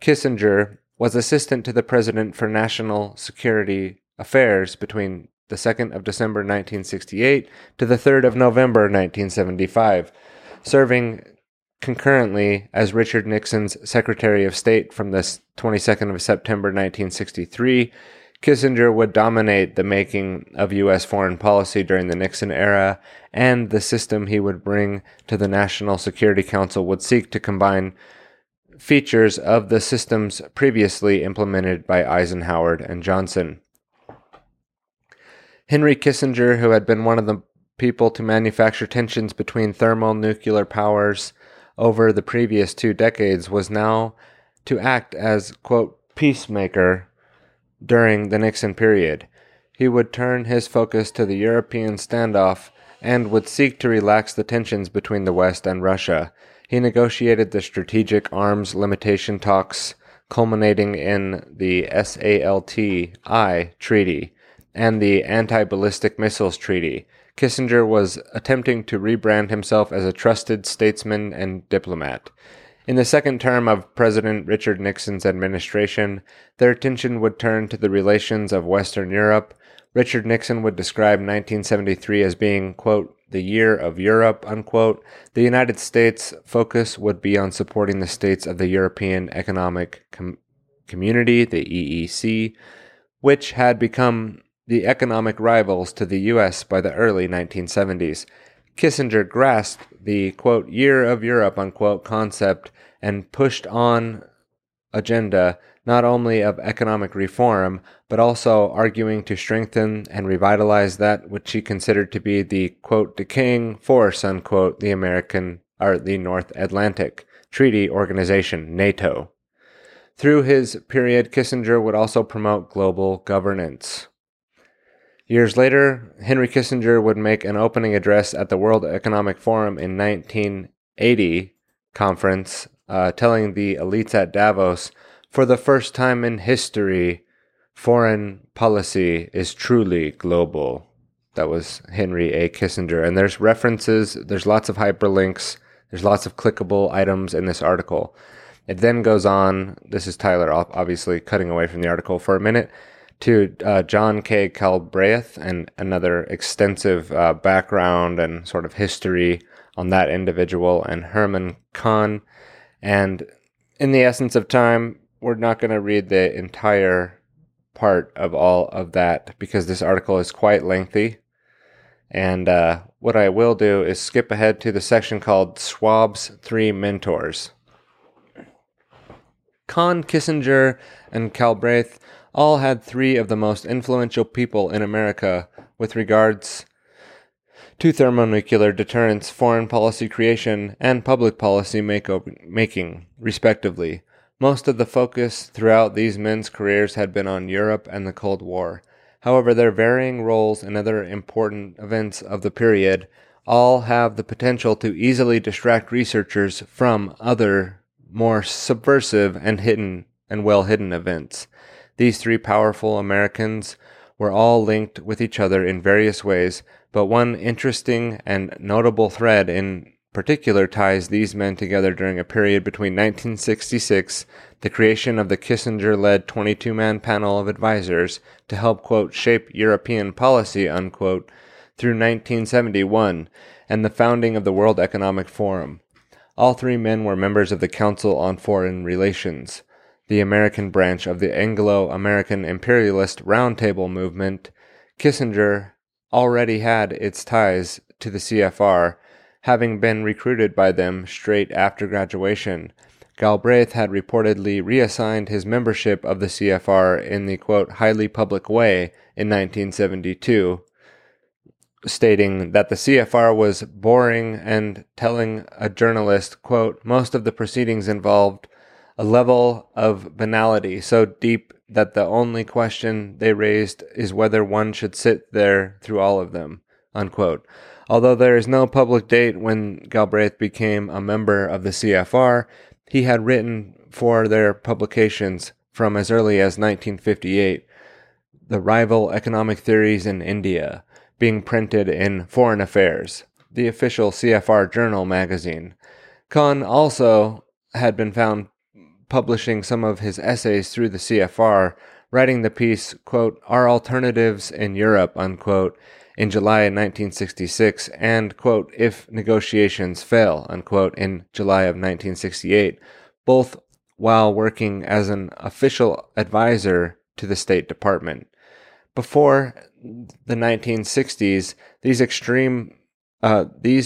Kissinger was assistant to the president for national security affairs between the 2nd of December 1968 to the 3rd of November 1975. Serving concurrently as Richard Nixon's Secretary of State from the 22nd of September 1963, Kissinger would dominate the making of U.S. foreign policy during the Nixon era, and the system he would bring to the National Security Council would seek to combine features of the systems previously implemented by Eisenhower and Johnson. Henry Kissinger, who had been one of the people to manufacture tensions between thermonuclear powers over the previous two decades, was now to act as, quote, peacemaker during the Nixon period. He would turn his focus to the European standoff and would seek to relax the tensions between the West and Russia. He negotiated the strategic arms limitation talks, culminating in the SALT-I Treaty and the Anti-Ballistic Missiles Treaty. Kissinger was attempting to rebrand himself as a trusted statesman and diplomat. In the second term of President Richard Nixon's administration, their attention would turn to the relations of Western Europe. Richard Nixon would describe 1973 as being, quote, the year of Europe, unquote. The United States' focus would be on supporting the states of the European Economic Community, the EEC, which had become the economic rivals to the U.S. by the early 1970s. Kissinger grasped the, quote, year of Europe, unquote, concept and pushed on agenda not only of economic reform, but also arguing to strengthen and revitalize that which he considered to be the, quote, decaying force, unquote, the North Atlantic Treaty Organization, NATO. Through his period, Kissinger would also promote global governance. Years later, Henry Kissinger would make an opening address at the World Economic Forum in 1980 conference, telling the elites at Davos, "For the first time in history, foreign policy is truly global." That was Henry A. Kissinger. And there's references, there's lots of hyperlinks, there's lots of clickable items in this article. It then goes on, this is Tyler obviously cutting away from the article for a minute, to John K. Galbraith and another extensive background and sort of history on that individual, and Herman Kahn. And in the essence of time, we're not going to read the entire part of all of that because this article is quite lengthy. And what I will do is skip ahead to the section called Schwab's Three Mentors. Kahn, Kissinger, and Galbraith all had three of the most influential people in America with regards to thermonuclear deterrence, foreign policy creation, and public policy making, respectively. Most of the focus throughout these men's careers had been on Europe and the Cold War. However, their varying roles and other important events of the period all have the potential to easily distract researchers from other, more subversive and hidden and well-hidden events. These three powerful Americans were all linked with each other in various ways, but one interesting and notable thread in particular ties these men together during a period between 1966, the creation of the Kissinger-led 22-man panel of advisors to help, quote, shape European policy, unquote, through 1971, and the founding of the World Economic Forum. All three men were members of the Council on Foreign Relations, the American branch of the Anglo-American imperialist roundtable movement. Kissinger already had its ties to the CFR, having been recruited by them straight after graduation. Galbraith had reportedly reassigned his membership of the CFR in the, quote, highly public way in 1972, stating that the CFR was boring and telling a journalist, quote, most of the proceedings involved a level of banality so deep that the only question they raised is whether one should sit there through all of them, unquote. Although there is no public date when Galbraith became a member of the CFR, he had written for their publications from as early as 1958, The Rival Economic Theories in India, being printed in Foreign Affairs, the official CFR journal magazine. Kahn also had been found publishing some of his essays through the CFR, writing the piece, quote, Our Alternatives in Europe, unquote, in July 1966 and, quote, if negotiations fail, unquote, in July of 1968, both while working as an official advisor to the State Department. Before the 1960s, these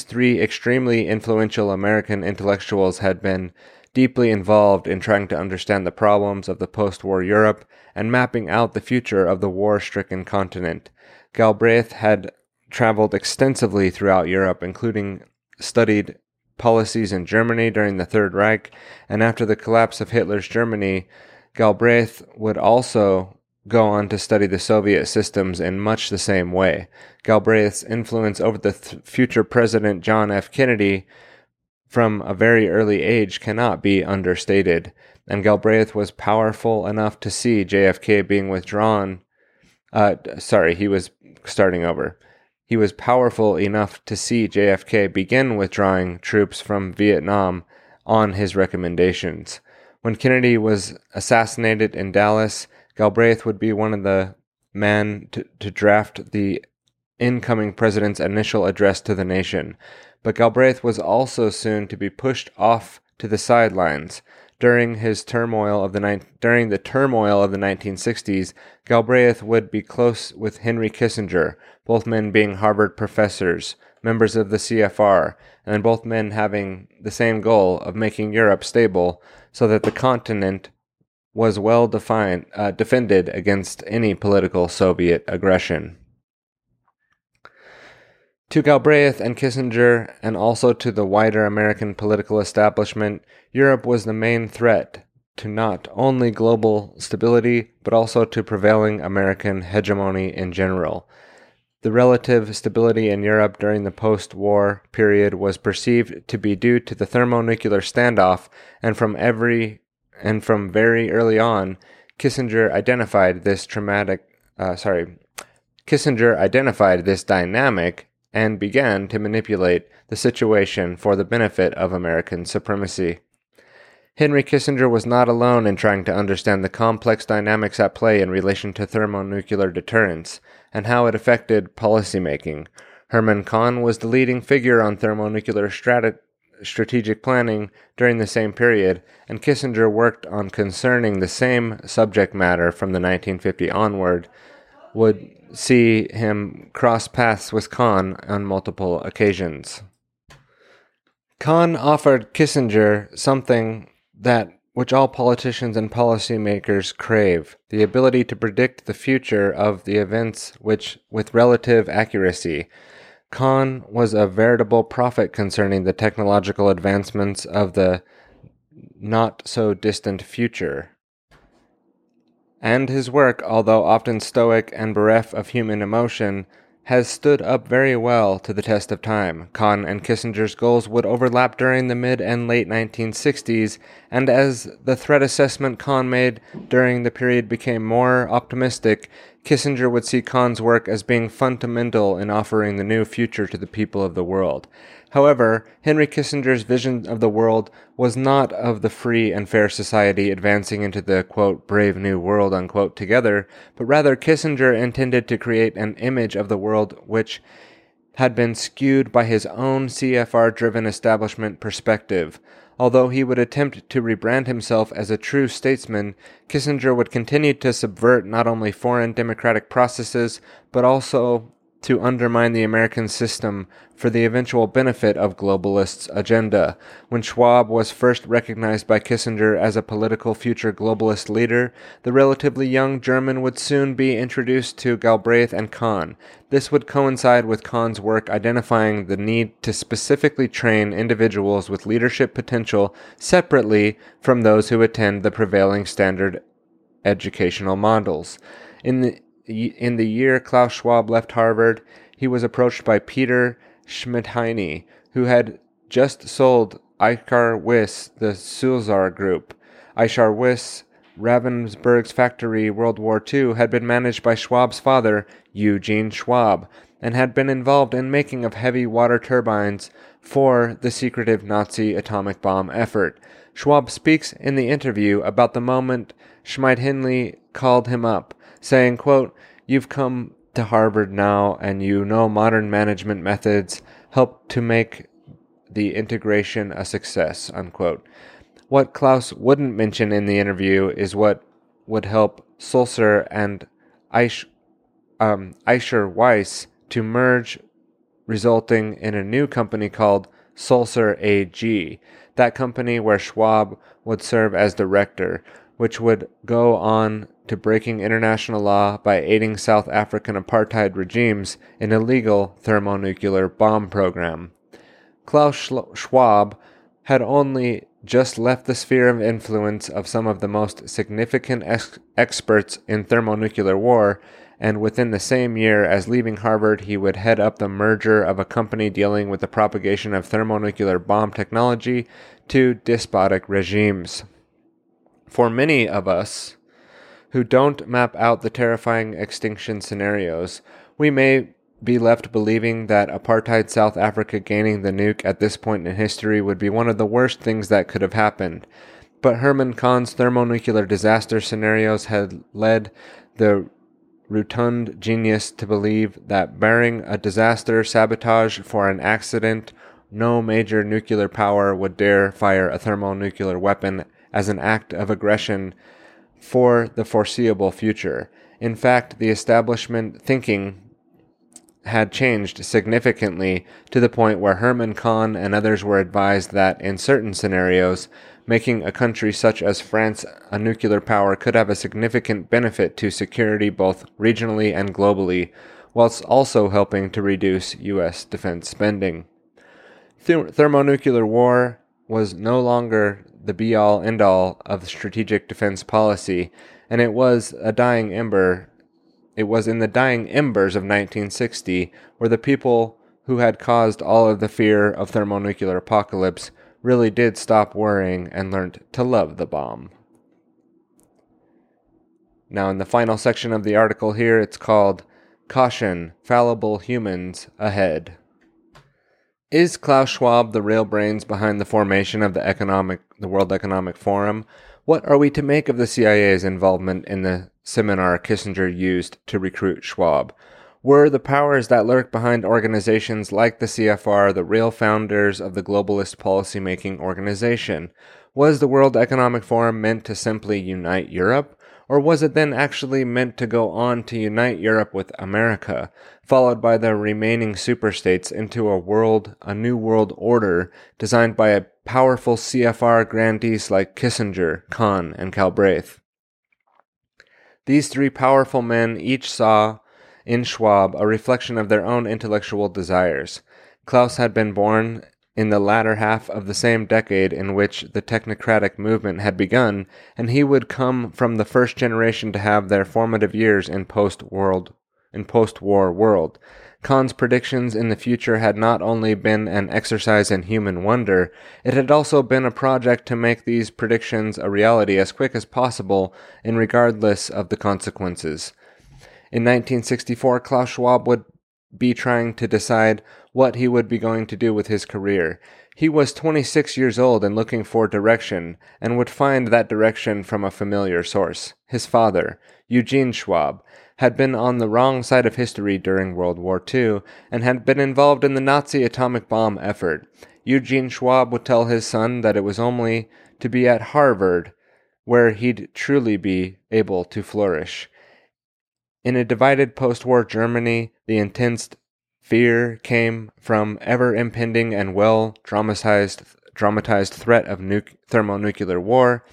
three extremely influential American intellectuals had been deeply involved in trying to understand the problems of the post-war Europe and mapping out the future of the war-stricken continent. Galbraith had traveled extensively throughout Europe, including studied policies in Germany during the Third Reich, and after the collapse of Hitler's Germany, Galbraith would also go on to study the Soviet systems in much the same way. Galbraith's influence over the future President John F. Kennedy from a very early age cannot be understated, and Galbraith was powerful enough to see JFK being withdrawn. He was powerful enough to see JFK begin withdrawing troops from Vietnam on his recommendations. When Kennedy was assassinated in Dallas, Galbraith would be one of the men to draft the incoming president's initial address to the nation. But Galbraith was also soon to be pushed off to the sidelines. During the turmoil of the 1960s, Galbraith would be close with Henry Kissinger, both men being Harvard professors, members of the CFR, and both men having the same goal of making Europe stable so that the continent was well defended against any political Soviet aggression. To Galbraith and Kissinger, and also to the wider American political establishment, Europe was the main threat to not only global stability, but also to prevailing American hegemony in general. The relative stability in Europe during the post-war period was perceived to be due to the thermonuclear standoff, and from very early on, Kissinger identified this dynamic and began to manipulate the situation for the benefit of American supremacy. Henry Kissinger was not alone in trying to understand the complex dynamics at play in relation to thermonuclear deterrence and how it affected policymaking. Herman Kahn was the leading figure on thermonuclear strategic planning during the same period, and Kissinger worked on concerning the same subject matter from the 1950s onward, would see him cross paths with Kahn on multiple occasions. Kahn offered Kissinger something which all politicians and policymakers crave, the ability to predict the future of the events with relative accuracy. Kahn was a veritable prophet concerning the technological advancements of the not-so-distant future. And his work, although often stoic and bereft of human emotion, has stood up very well to the test of time. Kahn and Kissinger's goals would overlap during the mid and late 1960s, and as the threat assessment Kahn made during the period became more optimistic, Kissinger would see Kahn's work as being fundamental in offering the new future to the people of the world. However, Henry Kissinger's vision of the world was not of the free and fair society advancing into the, quote, brave new world, unquote, together, but rather Kissinger intended to create an image of the world which had been skewed by his own CFR-driven establishment perspective. Although he would attempt to rebrand himself as a true statesman, Kissinger would continue to subvert not only foreign democratic processes, but also to undermine the American system for the eventual benefit of globalists' agenda. When Schwab was first recognized by Kissinger as a political future globalist leader, the relatively young German would soon be introduced to Galbraith and Kahn. This would coincide with Kahn's work identifying the need to specifically train individuals with leadership potential separately from those who attend the prevailing standard educational models. In the year Klaus Schwab left Harvard, he was approached by Peter Schmidheiny, who had just sold Eichar Wyss, the Sulzer Group. Eichar Wyss, Ravensburg's factory World War II, had been managed by Schwab's father, Eugene Schwab, and had been involved in making of heavy water turbines for the secretive Nazi atomic bomb effort. Schwab speaks in the interview about the moment Schmidheiny called him up, saying, quote, "You've come to Harvard now, and you know modern management methods help to make the integration a success," unquote. What Klaus wouldn't mention in the interview is what would help Sulzer and Eicher Weiss to merge, resulting in a new company called Sulzer AG, that company where Schwab would serve as director, which would go on to breaking international law by aiding South African apartheid regimes in illegal thermonuclear bomb program. Klaus Schwab had only just left the sphere of influence of some of the most significant experts in thermonuclear war, and within the same year as leaving Harvard, he would head up the merger of a company dealing with the propagation of thermonuclear bomb technology to despotic regimes. For many of us who don't map out the terrifying extinction scenarios, we may be left believing that apartheid South Africa gaining the nuke at this point in history would be one of the worst things that could have happened. But Herman Kahn's thermonuclear disaster scenarios had led the rotund genius to believe that barring a disaster sabotage for an accident, no major nuclear power would dare fire a thermonuclear weapon as an act of aggression for the foreseeable future. In fact, the establishment thinking had changed significantly to the point where Herman Kahn and others were advised that in certain scenarios, making a country such as France a nuclear power could have a significant benefit to security both regionally and globally, whilst also helping to reduce U.S. defense spending. Thermonuclear war was no longer the be-all, end-all of strategic defense policy, and it was a dying ember. It was in the dying embers of 1960 where the people who had caused all of the fear of thermonuclear apocalypse really did stop worrying and learned to love the bomb. Now, in the final section of the article here, it's called "Caution, Fallible Humans Ahead." Is Klaus Schwab the real brains behind the formation of the World Economic Forum? What are we to make of the CIA's involvement in the seminar Kissinger used to recruit Schwab? Were the powers that lurk behind organizations like the CFR the real founders of the globalist policymaking organization? Was the World Economic Forum meant to simply unite Europe? Or was it then actually meant to go on to unite Europe with America, followed by the remaining superstates into a new world order designed by a powerful CFR grandees like Kissinger, Kahn, and Galbraith? These three powerful men each saw in Schwab a reflection of their own intellectual desires. Klaus had been born in the latter half of the same decade in which the technocratic movement had begun, and he would come from the first generation to have their formative years in post-war world. Kahn's predictions in the future had not only been an exercise in human wonder, it had also been a project to make these predictions a reality as quick as possible, and regardless of the consequences. In 1964, Klaus Schwab would be trying to decide what he would be going to do with his career. He was 26 years old and looking for direction, and would find that direction from a familiar source. His father, Eugene Schwab, had been on the wrong side of history during World War II and had been involved in the Nazi atomic bomb effort. Eugene Schwab would tell his son that it was only to be at Harvard where he'd truly be able to flourish. In a divided post-war Germany, the intense fear came from ever-impending and well-dramatized threat of thermonuclear war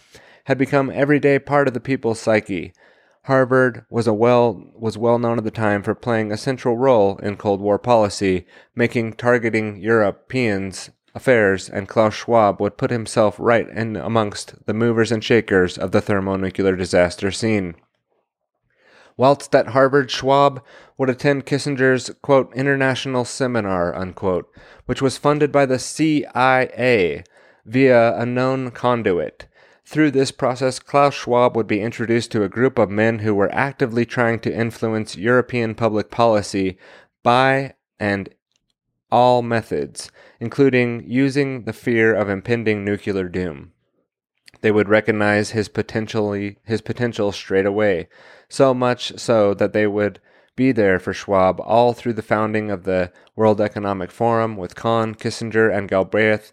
had become everyday part of the people's psyche. Harvard was well known at the time for playing a central role in Cold War policy, making targeting Europeans' affairs, and Klaus Schwab would put himself right in amongst the movers and shakers of the thermonuclear disaster scene. Whilst at Harvard, Schwab would attend Kissinger's, quote, "international seminar," unquote, which was funded by the CIA via a known conduit. Through this process, Klaus Schwab would be introduced to a group of men who were actively trying to influence European public policy by and all methods, including using the fear of impending nuclear doom. They would recognize his potential straight away, so much so that they would be there for Schwab all through the founding of the World Economic Forum, with Kahn, Kissinger, and Galbraith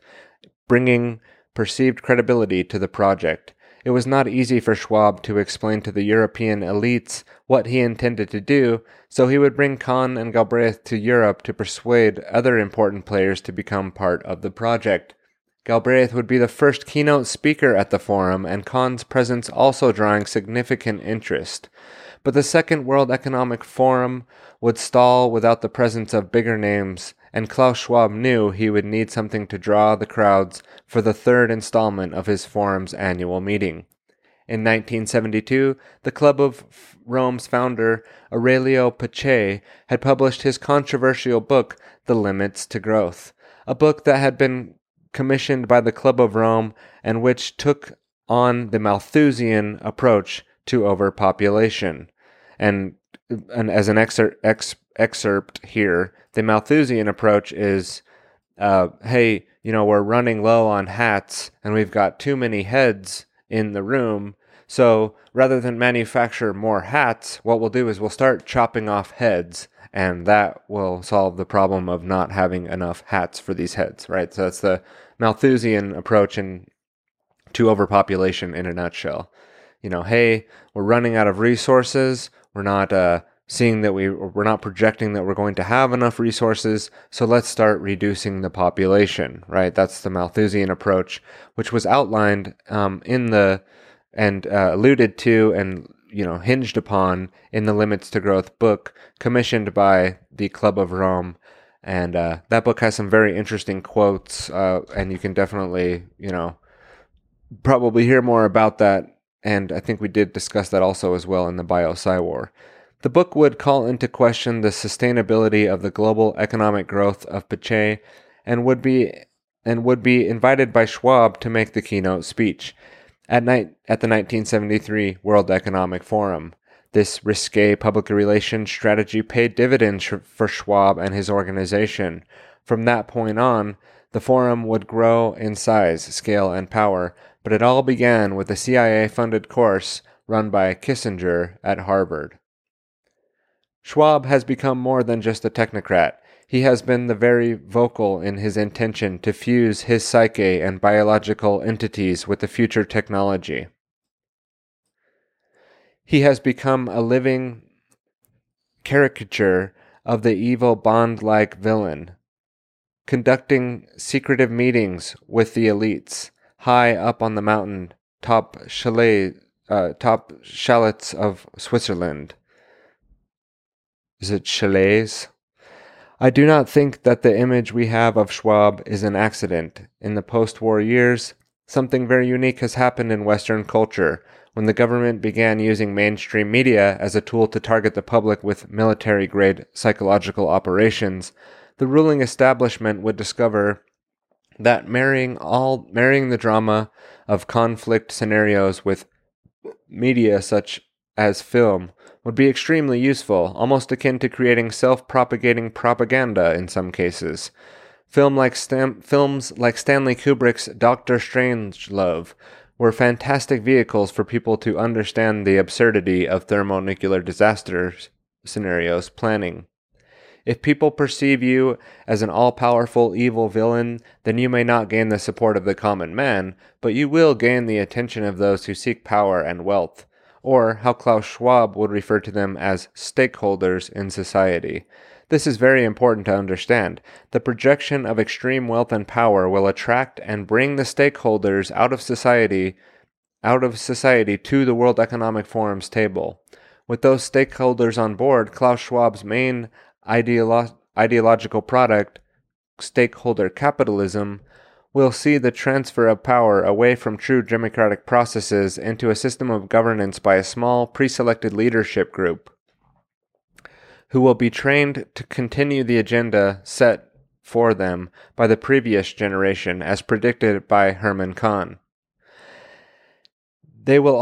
bringing perceived credibility to the project. It was not easy for Schwab to explain to the European elites what he intended to do, so he would bring Kahn and Galbraith to Europe to persuade other important players to become part of the project. Galbraith would be the first keynote speaker at the forum, and Kahn's presence also drawing significant interest. But the Second World Economic Forum would stall without the presence of bigger names, and Klaus Schwab knew he would need something to draw the crowds for the third installment of his forum's annual meeting. In 1972, the Club of Rome's founder, Aurelio Pace, had published his controversial book, The Limits to Growth, a book that had been commissioned by the Club of Rome and which took on the Malthusian approach to overpopulation. And as an excerpt here, the Malthusian approach is, hey, you know, we're running low on hats and we've got too many heads in the room, so rather than manufacture more hats, what we'll do is we'll start chopping off heads, and that will solve the problem of not having enough hats for these heads, right? So that's the Malthusian approach to overpopulation in a nutshell. You know, hey, we're running out of resources, we're not seeing that we're not projecting that we're going to have enough resources, so let's start reducing the population, right? That's the Malthusian approach, which was outlined alluded to and, you know, hinged upon in the Limits to Growth book commissioned by the Club of Rome. And that book has some very interesting quotes, and you can definitely, you know, probably hear more about that. And I think we did discuss that also as well in the Bio-Sci War. The book would call into question the sustainability of the global economic growth of Pace, and would be invited by Schwab to make the keynote speech at the 1973 World Economic Forum. This risque public relations strategy paid dividends for Schwab and his organization. From that point on, the forum would grow in size, scale, and power, but it all began with a CIA-funded course run by Kissinger at Harvard. Schwab has become more than just a technocrat. He has been the very vocal in his intention to fuse his psyche and biological entities with the future technology. He has become a living caricature of the evil Bond-like villain, conducting secretive meetings with the elites high up on the mountain top chalets of Switzerland. Is it chalets? I do not think that the image we have of Schwab is an accident. In the post-war years, something very unique has happened in Western culture when the government began using mainstream media as a tool to target the public with military-grade psychological operations. The ruling establishment would discover that marrying the drama of conflict scenarios with media such as film would be extremely useful, almost akin to creating self-propagating propaganda in some cases. Films like Stanley Kubrick's Doctor Strangelove were fantastic vehicles for people to understand the absurdity of thermonuclear disaster scenarios planning. If people perceive you as an all-powerful evil villain, then you may not gain the support of the common man, but you will gain the attention of those who seek power and wealth, or how Klaus Schwab would refer to them as stakeholders in society. This is very important to understand. The projection of extreme wealth and power will attract and bring the stakeholders out of society to the World Economic Forum's table. With those stakeholders on board, Klaus Schwab's main ideological product, stakeholder capitalism, will see the transfer of power away from true democratic processes into a system of governance by a small, pre-selected leadership group who will be trained to continue the agenda set for them by the previous generation, as predicted by Herman Kahn. They will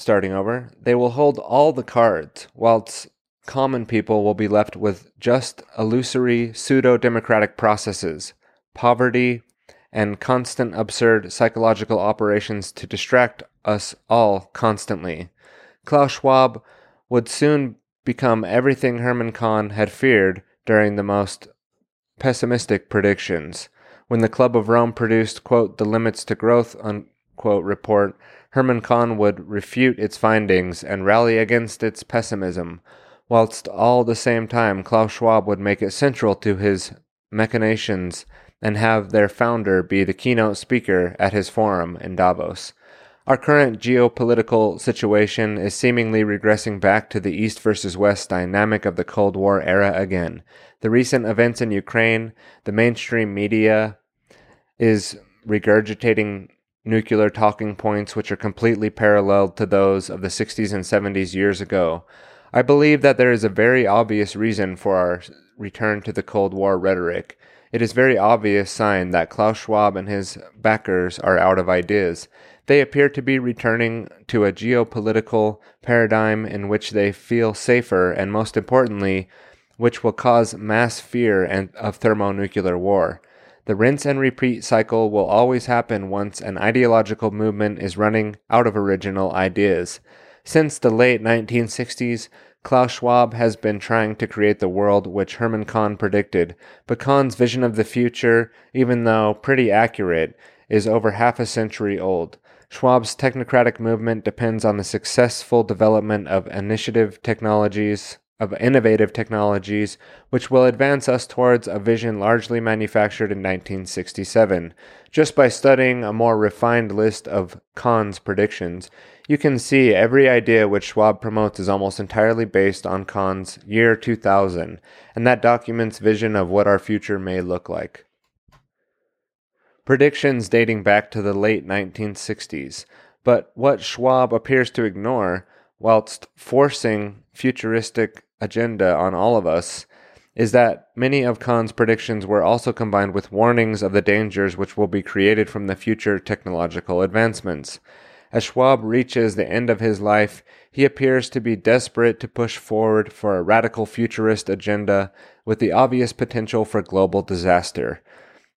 hold all the cards, whilst common people will be left with just illusory pseudo-democratic processes, poverty, and constant absurd psychological operations to distract us all constantly. Klaus Schwab would soon become everything Herman Kahn had feared during the most pessimistic predictions. When the Club of Rome produced, quote, the Limits to Growth, unquote, report, Herman Kahn would refute its findings and rally against its pessimism, whilst all the same time Klaus Schwab would make it central to his machinations and have their founder be the keynote speaker at his forum in Davos. Our current geopolitical situation is seemingly regressing back to the East versus West dynamic of the Cold War era again. The recent events in Ukraine, the mainstream media is regurgitating nuclear talking points which are completely paralleled to those of the 60s and 70s years ago. I believe that there is a very obvious reason for our return to the Cold War rhetoric. It is a very obvious sign that Klaus Schwab and his backers are out of ideas. They appear to be returning to a geopolitical paradigm in which they feel safer and, most importantly, which will cause mass fear of thermonuclear war. The rinse and repeat cycle will always happen once an ideological movement is running out of original ideas. Since the late 1960s, Klaus Schwab has been trying to create the world which Herman Kahn predicted, but Kahn's vision of the future, even though pretty accurate, is over half a century old. Schwab's technocratic movement depends on the successful development of innovative technologies, which will advance us towards a vision largely manufactured in 1967. Just by studying a more refined list of Kahn's predictions, you can see every idea which Schwab promotes is almost entirely based on Kahn's year 2000, and that document's vision of what our future may look like. Predictions dating back to the late 1960s, but what Schwab appears to ignore, whilst forcing futuristic agenda on all of us, is that many of Kahn's predictions were also combined with warnings of the dangers which will be created from the future technological advancements. As Schwab reaches the end of his life, he appears to be desperate to push forward for a radical futurist agenda with the obvious potential for global disaster.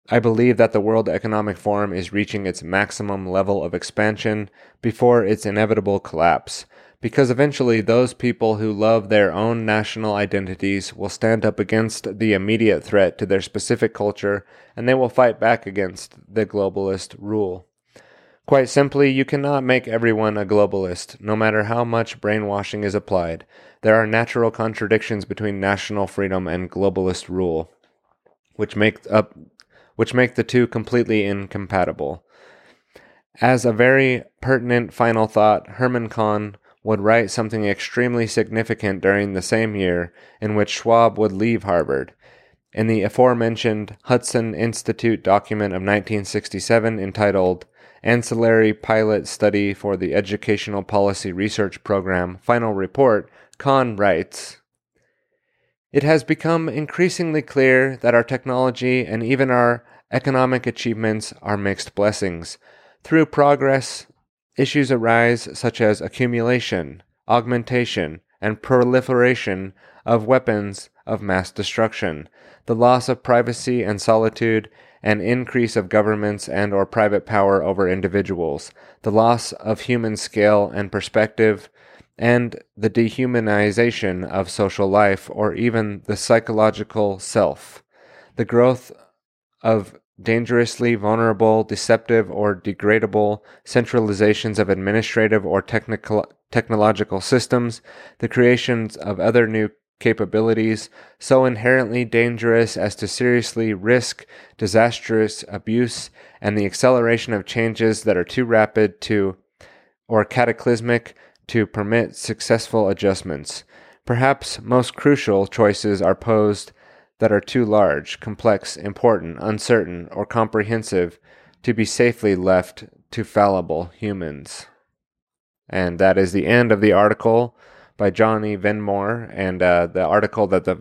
I believe that the World Economic Forum is reaching its maximum level of expansion before its inevitable collapse, because eventually those people who love their own national identities will stand up against the immediate threat to their specific culture, and they will fight back against the globalist rule. Quite simply, you cannot make everyone a globalist, no matter how much brainwashing is applied. There are natural contradictions between national freedom and globalist rule, which make the two completely incompatible. As a very pertinent final thought, Herman Kahn would write something extremely significant during the same year in which Schwab would leave Harvard. In the aforementioned Hudson Institute document of 1967 entitled Ancillary Pilot Study for the Educational Policy Research Program Final Report, Kahn writes, "It has become increasingly clear that our technology and even our economic achievements are mixed blessings. Through progress, issues arise such as accumulation, augmentation, and proliferation of weapons of mass destruction, the loss of privacy and solitude, an increase of governments and or private power over individuals, the loss of human scale and perspective, and the dehumanization of social life or even the psychological self, the growth of dangerously vulnerable, deceptive, or degradable centralizations of administrative or technological systems, the creations of other new capabilities so inherently dangerous as to seriously risk disastrous abuse, and the acceleration of changes that are too rapid to or cataclysmic to permit successful adjustments. Perhaps most crucial choices are posed that are too large, complex, important, uncertain, or comprehensive to be safely left to fallible humans." And that is the end of the article by Johnny Vedmore, and the article that the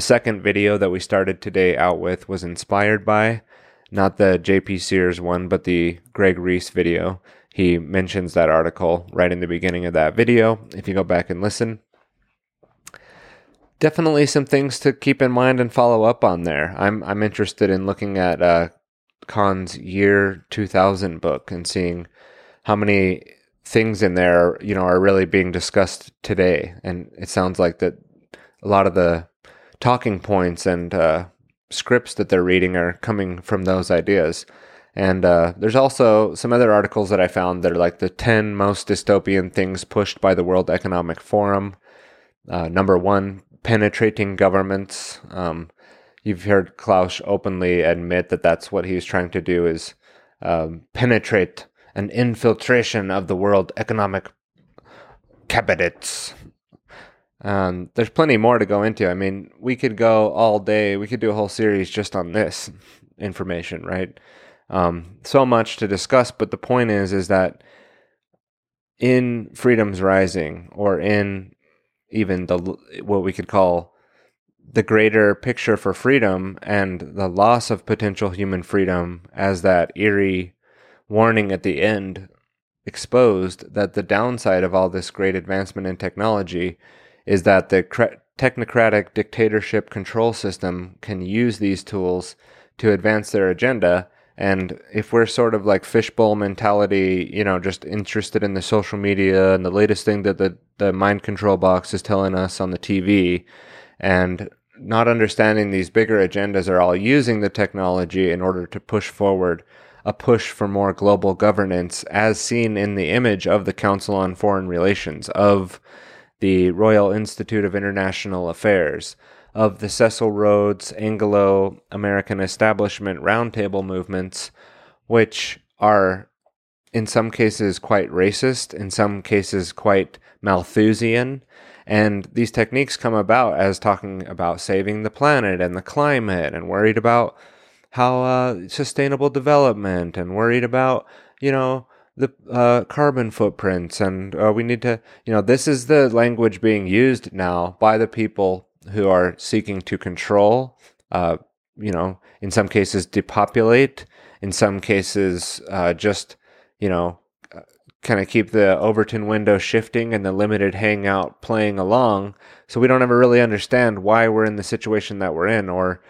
second video that we started today out with was inspired by, not the JP Sears one, but the Greg Reese video. He mentions that article right in the beginning of that video, if you go back and listen. Definitely some things to keep in mind and follow up on there. I'm interested in looking at Kahn's year 2000 book and seeing how many things in there, you know, are really being discussed today. And it sounds like that a lot of the talking points and scripts that they're reading are coming from those ideas. And there's also some other articles that I found that are like the 10 most dystopian things pushed by the World Economic Forum. Number 1, penetrating governments. You've heard Klaus openly admit that that's what he's trying to do, is penetrate an infiltration of the world economic cabinets. There's plenty more to go into. I mean, we could go all day. We could do a whole series just on this information, right? So much to discuss, but the point is that in Freedom's Rising, or in even what we could call the greater picture for freedom and the loss of potential human freedom, as that eerie warning at the end exposed, that the downside of all this great advancement in technology is that the technocratic dictatorship control system can use these tools to advance their agenda. And if we're sort of like fishbowl mentality, you know, just interested in the social media and the latest thing that the mind control box is telling us on the TV, and not understanding these bigger agendas are all using the technology in order to push forward a push for more global governance, as seen in the image of the Council on Foreign Relations, of the Royal Institute of International Affairs, of the Cecil Rhodes Anglo-American Establishment Roundtable movements, which are in some cases quite racist, in some cases quite Malthusian. And these techniques come about as talking about saving the planet and the climate, and worried about how sustainable development, and worried about, you know, the carbon footprints, and we need to, you know, this is the language being used now by the people who are seeking to control, you know, in some cases depopulate, in some cases just, you know, kind of keep the Overton window shifting and the Limited Hangout playing along, so we don't ever really understand why we're in the situation that we're in, or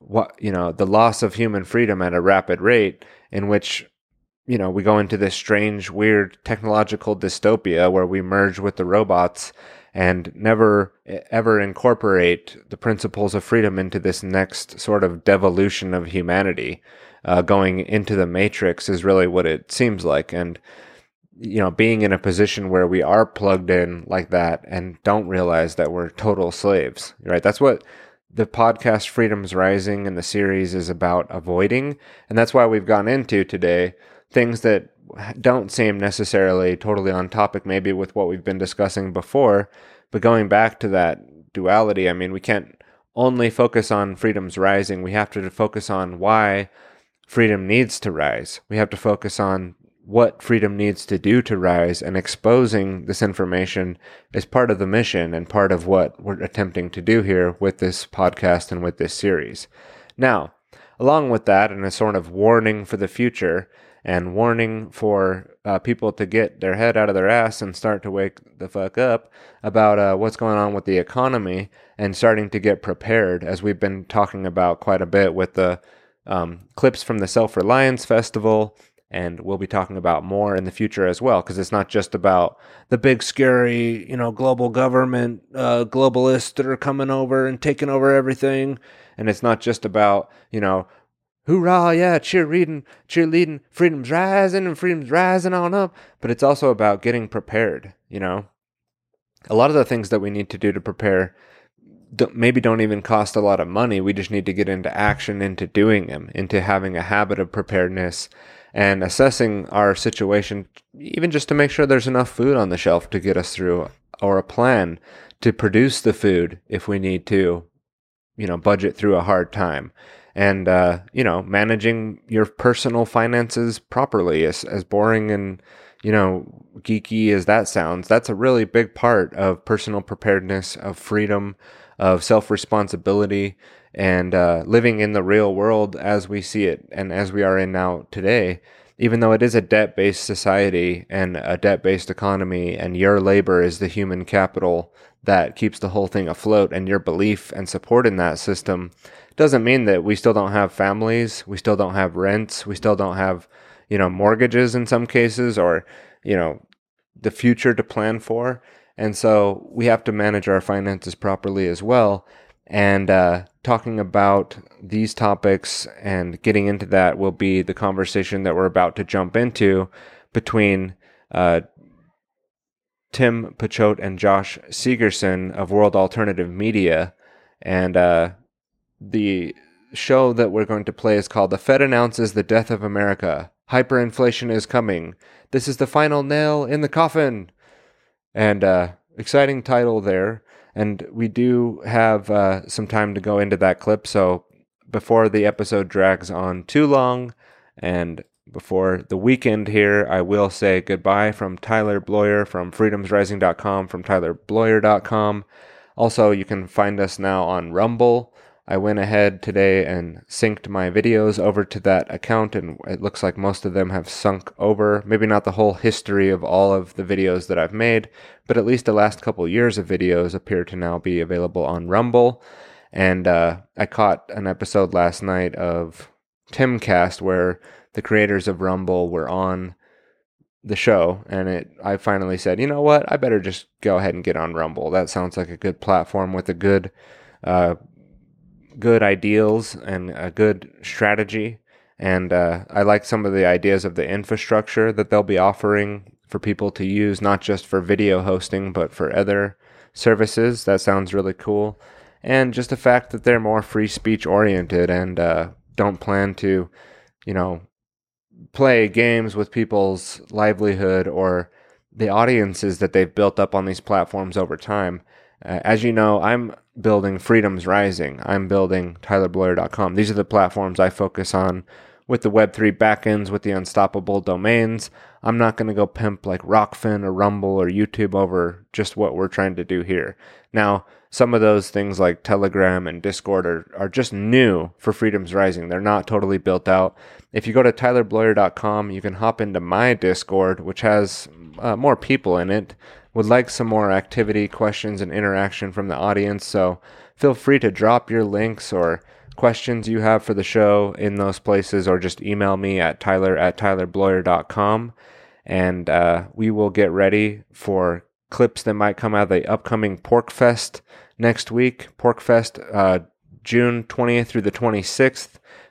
what, you know, the loss of human freedom at a rapid rate, in which, you know, we go into this strange, weird technological dystopia where we merge with the robots and never ever incorporate the principles of freedom into this next sort of devolution of humanity. Going into the matrix is really what it seems like. And, you know, being in a position where we are plugged in like that and don't realize that we're total slaves, right? That's what the podcast Freedom's Rising and the series is about avoiding. And that's why we've gone into today things that don't seem necessarily totally on topic, maybe with what we've been discussing before, but going back to that duality. I mean, we can't only focus on freedom's rising. We have to focus on why freedom needs to rise. We have to focus on what freedom needs to do to rise, and exposing this information is part of the mission and part of what we're attempting to do here with this podcast and with this series. Now, along with that, and a sort of warning for the future, and warning for people to get their head out of their ass and start to wake the fuck up about what's going on with the economy, and starting to get prepared, as we've been talking about quite a bit with the clips from the Self-Reliance Festival, and we'll be talking about more in the future as well, because it's not just about the big scary, you know, global government, globalists that are coming over and taking over everything, and it's not just about, you know, hoorah, yeah, cheerleading, freedom's rising and freedom's rising on up. But it's also about getting prepared, you know. A lot of the things that we need to do to prepare maybe don't even cost a lot of money. We just need to get into action, into doing them, into having a habit of preparedness and assessing our situation, even just to make sure there's enough food on the shelf to get us through, or a plan to produce the food if we need to, you know, budget through a hard time. And, you know, managing your personal finances properly, as boring and, you know, geeky as that sounds, that's a really big part of personal preparedness, of freedom, of self-responsibility, and living in the real world as we see it and as we are in now today. Even though it is a debt-based society and a debt-based economy, and your labor is the human capital that keeps the whole thing afloat, and your belief and support in that system, doesn't mean that we still don't have families, we still don't have rents, we still don't have, you know, mortgages in some cases, or, you know, the future to plan for. And so we have to manage our finances properly as well. And talking about these topics and getting into that will be the conversation that we're about to jump into between Tim Pachote and Josh Segerson of World Alternative Media. And the show that we're going to play is called The Fed Announces the Death of America. Hyperinflation is coming. This is the final nail in the coffin. And exciting title there. And we do have some time to go into that clip. So before the episode drags on too long and before the weekend here, I will say goodbye from Tyler Bloyer, from freedomsrising.com, from tylerbloyer.com. Also, you can find us now on Rumble. I went ahead today and synced my videos over to that account, and it looks like most of them have sunk over. Maybe not the whole history of all of the videos that I've made, but at least the last couple years of videos appear to now be available on Rumble. And I caught an episode last night of Timcast where the creators of Rumble were on the show, and I finally said, you know what, I better just go ahead and get on Rumble. That sounds like a good platform with a good good ideals and a good strategy. And I like some of the ideas of the infrastructure that they'll be offering for people to use, not just for video hosting, but for other services. That sounds really cool. And just the fact that they're more free speech oriented and don't plan to, you know, play games with people's livelihood or the audiences that they've built up on these platforms over time. As you know, I'm building Freedoms Rising. I'm building TylerBloyer.com. These are the platforms I focus on with the Web3 backends, with the unstoppable domains. I'm not going to go pimp like Rockfin or Rumble or YouTube over just what we're trying to do here. Now, some of those things like Telegram and Discord are just new for Freedoms Rising. They're not totally built out. If you go to TylerBloyer.com, you can hop into my Discord, which has more people in it. Would like some more activity, questions, and interaction from the audience, so feel free to drop your links or questions you have for the show in those places, or just email me at tyler@tylerbloyer.com, and we will get ready for clips that might come out of the upcoming Porkfest next week. Porkfest, June 20th through the 26th.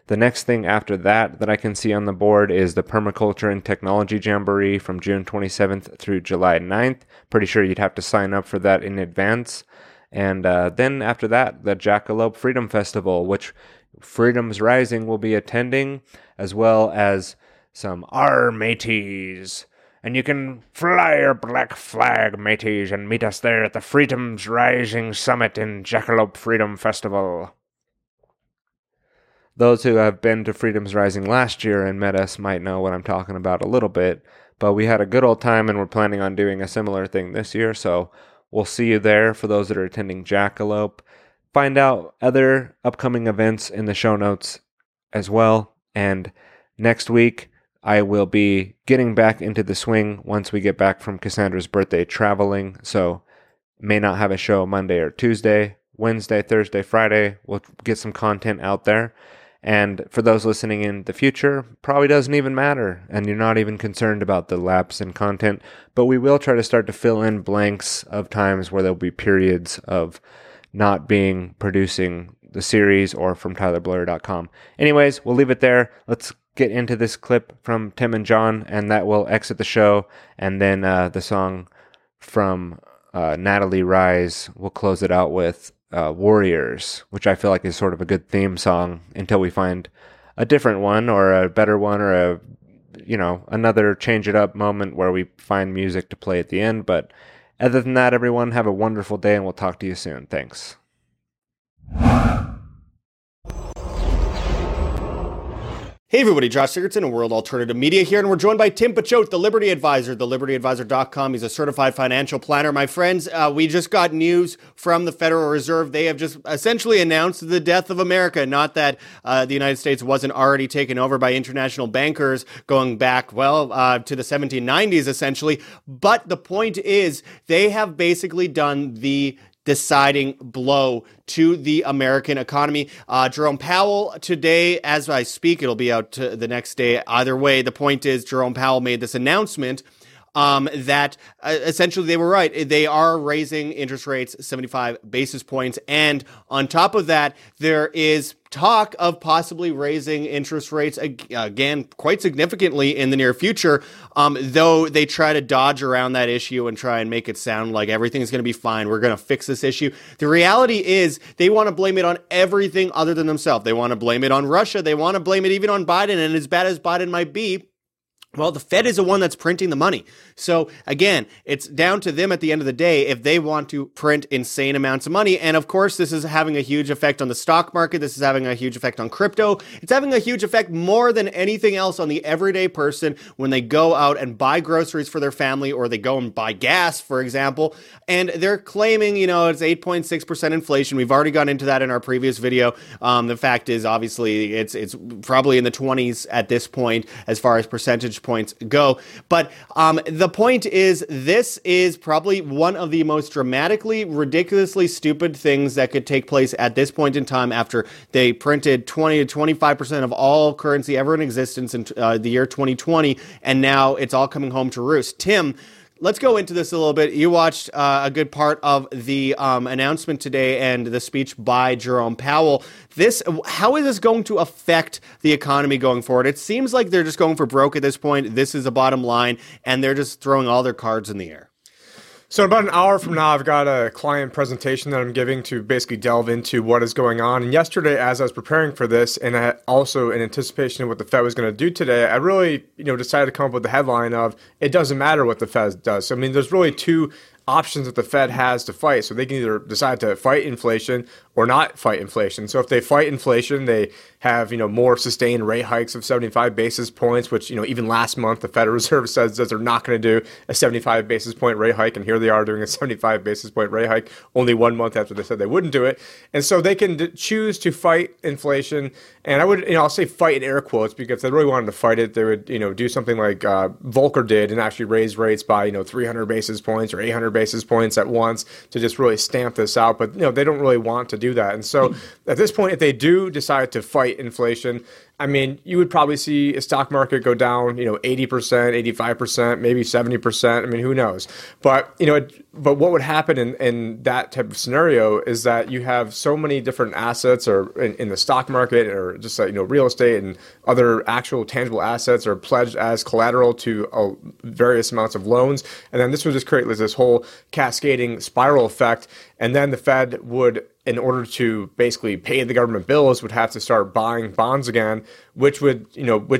The next thing after that I can see on the board is the Permaculture and Technology Jamboree from June 27th through July 9th. Pretty sure you'd have to sign up for that in advance. And then after that, the Jackalope Freedom Festival, which Freedom's Rising will be attending, as well as some R mateys. And you can fly your black flag, mateys, and meet us there at the Freedom's Rising Summit in Jackalope Freedom Festival. Those who have been to Freedom's Rising last year and met us might know what I'm talking about a little bit, but we had a good old time and we're planning on doing a similar thing this year, so we'll see you there for those that are attending Jackalope. Find out other upcoming events in the show notes as well, and next week I will be getting back into the swing once we get back from Cassandra's birthday traveling, so may not have a show Monday or Tuesday. Wednesday, Thursday, Friday, we'll get some content out there. And for those listening in the future, probably doesn't even matter, and you're not even concerned about the lapse in content, but we will try to start to fill in blanks of times where there'll be periods of not being producing the series or from tylerbloyer.com. Anyways, we'll leave it there. Let's get into this clip from Tim and John, and that will exit the show, and then the song from Natalie Rise will close it out with Warriors, which I feel like is sort of a good theme song until we find a different one or a better one or a, you know, another change it up moment where we find music to play at the end. But other than that, everyone have a wonderful day and we'll talk to you soon. Thanks. Hey everybody, Josh Segerson of World Alternative Media here, and we're joined by Tim Pachote, the Liberty Advisor, thelibertyadvisor.com. He's a certified financial planner. My friends, we just got news from the Federal Reserve. They have just essentially announced the death of America. Not that the United States wasn't already taken over by international bankers going back, to the 1790s, essentially. But the point is, they have basically done the deciding blow to the American economy. Jerome Powell today, as I speak, it'll be out the next day. Either way, the point is Jerome Powell made this announcement that essentially they were right. They are raising interest rates 75 basis points. And on top of that, there is talk of possibly raising interest rates again quite significantly in the near future, though they try to dodge around that issue and try and make it sound like everything's going to be fine. We're going to fix this issue. The reality is they want to blame it on everything other than themselves. They want to blame it on Russia. They want to blame it even on Biden. And as bad as Biden might be, well, the Fed is the one that's printing the money. So again, it's down to them at the end of the day if they want to print insane amounts of money. And of course, this is having a huge effect on the stock market. This is having a huge effect on crypto. It's having a huge effect more than anything else on the everyday person when they go out and buy groceries for their family or they go and buy gas, for example. And they're claiming, you know, it's 8.6% inflation. We've already gone into that in our previous video. The fact is, obviously, it's probably in the 20s at this point as far as percentage points go. But the point is, this is probably one of the most dramatically, ridiculously stupid things that could take place at this point in time after they printed 20 to 25% of all currency ever in existence in the year 2020. And now it's all coming home to roost. Tim, let's go into this a little bit. You watched a good part of the announcement today and the speech by Jerome Powell. How is this going to affect the economy going forward? It seems like they're just going for broke at this point. This is the bottom line, and they're just throwing all their cards in the air. So in about an hour from now, I've got a client presentation that I'm giving to basically delve into what is going on. And yesterday, as I was preparing for this, and I also in anticipation of what the Fed was going to do today, I really, decided to come up with the headline of, it doesn't matter what the Fed does. So, I mean, there's really two options that the Fed has to fight. So they can either decide to fight inflation or not fight inflation. So if they fight inflation, they have, more sustained rate hikes of 75 basis points, which, even last month, the Federal Reserve says that they're not going to do a 75 basis point rate hike. And here they are doing a 75 basis point rate hike only 1 month after they said they wouldn't do it. And so they can choose to fight inflation. And I would, I'll say fight in air quotes, because if they really wanted to fight it, they would, do something like Volcker did and actually raise rates by, 300 basis points or 800 basis points at once to just really stamp this out. But, they don't really want to do that. And so at this point, if they do decide to fight inflation, I mean, you would probably see a stock market go down, 80%, 85%, maybe 70%. I mean, who knows? But, but what would happen in that type of scenario is that you have so many different assets or in the stock market or just, real estate and other actual tangible assets are pledged as collateral to various amounts of loans. And then this would just create this whole cascading spiral effect. And then the Fed would, in order to basically pay the government bills, would have to start buying bonds again, which would,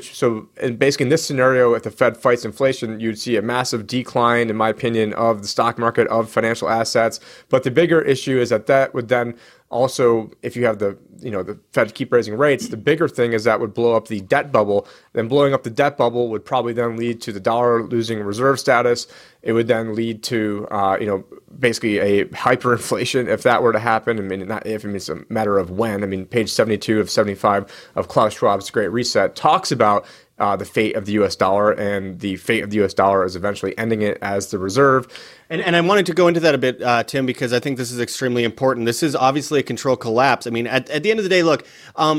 so basically in this scenario, if the Fed fights inflation, you'd see a massive decline, in my opinion, of the stock market, of financial assets. But the bigger issue is that would then also, if you have the Fed keep raising rates, the bigger thing is that would blow up the debt bubble. Then blowing up the debt bubble would probably then lead to the dollar losing reserve status. It would then lead to, basically a hyperinflation if that were to happen. I mean, not if, I mean, it's a matter of when. I mean, page 72 of 75 of Klaus Schwab's Great Reset talks about the fate of the U.S. dollar, and the fate of the U.S. dollar is eventually ending it as the reserve. And I wanted to go into that a bit, Tim, because I think this is extremely important. This is obviously a control collapse. I mean, at the end of the day, look,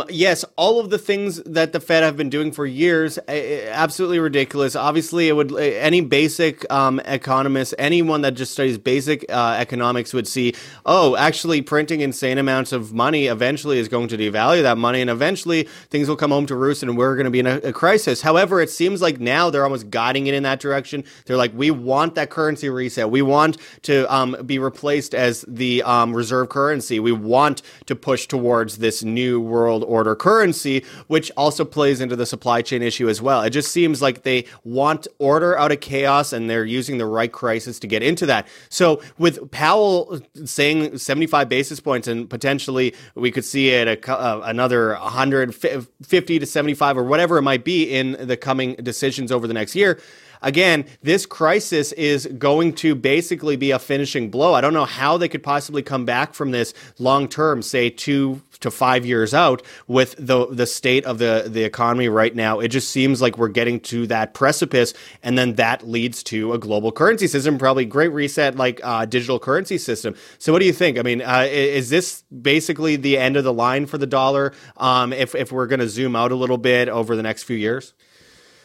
yes, all of the things that the Fed have been doing for years, absolutely ridiculous. Obviously, it would any basic economist, anyone that just studies basic economics would see, oh, actually printing insane amounts of money eventually is going to devalue that money, and eventually things will come home to roost and we're going to be in a crisis. However, it seems like now they're almost guiding it in that direction. They're like, we want that currency reset. We want to be replaced as the reserve currency. We want to push towards this new world order currency, which also plays into the supply chain issue as well. It just seems like they want order out of chaos, and they're using the right crisis to get into that. So with Powell saying 75 basis points, and potentially we could see it another 150 to 75 or whatever it might be in the coming decisions over the next year. Again, this crisis is going to basically be a finishing blow. I don't know how they could possibly come back from this long term, say 2 to 5 years out, with the state of the economy right now. It just seems like we're getting to that precipice, and then that leads to a global currency system, probably Great Reset, like digital currency system. So what do you think? I mean, is this basically the end of the line for the dollar if we're going to zoom out a little bit over the next few years?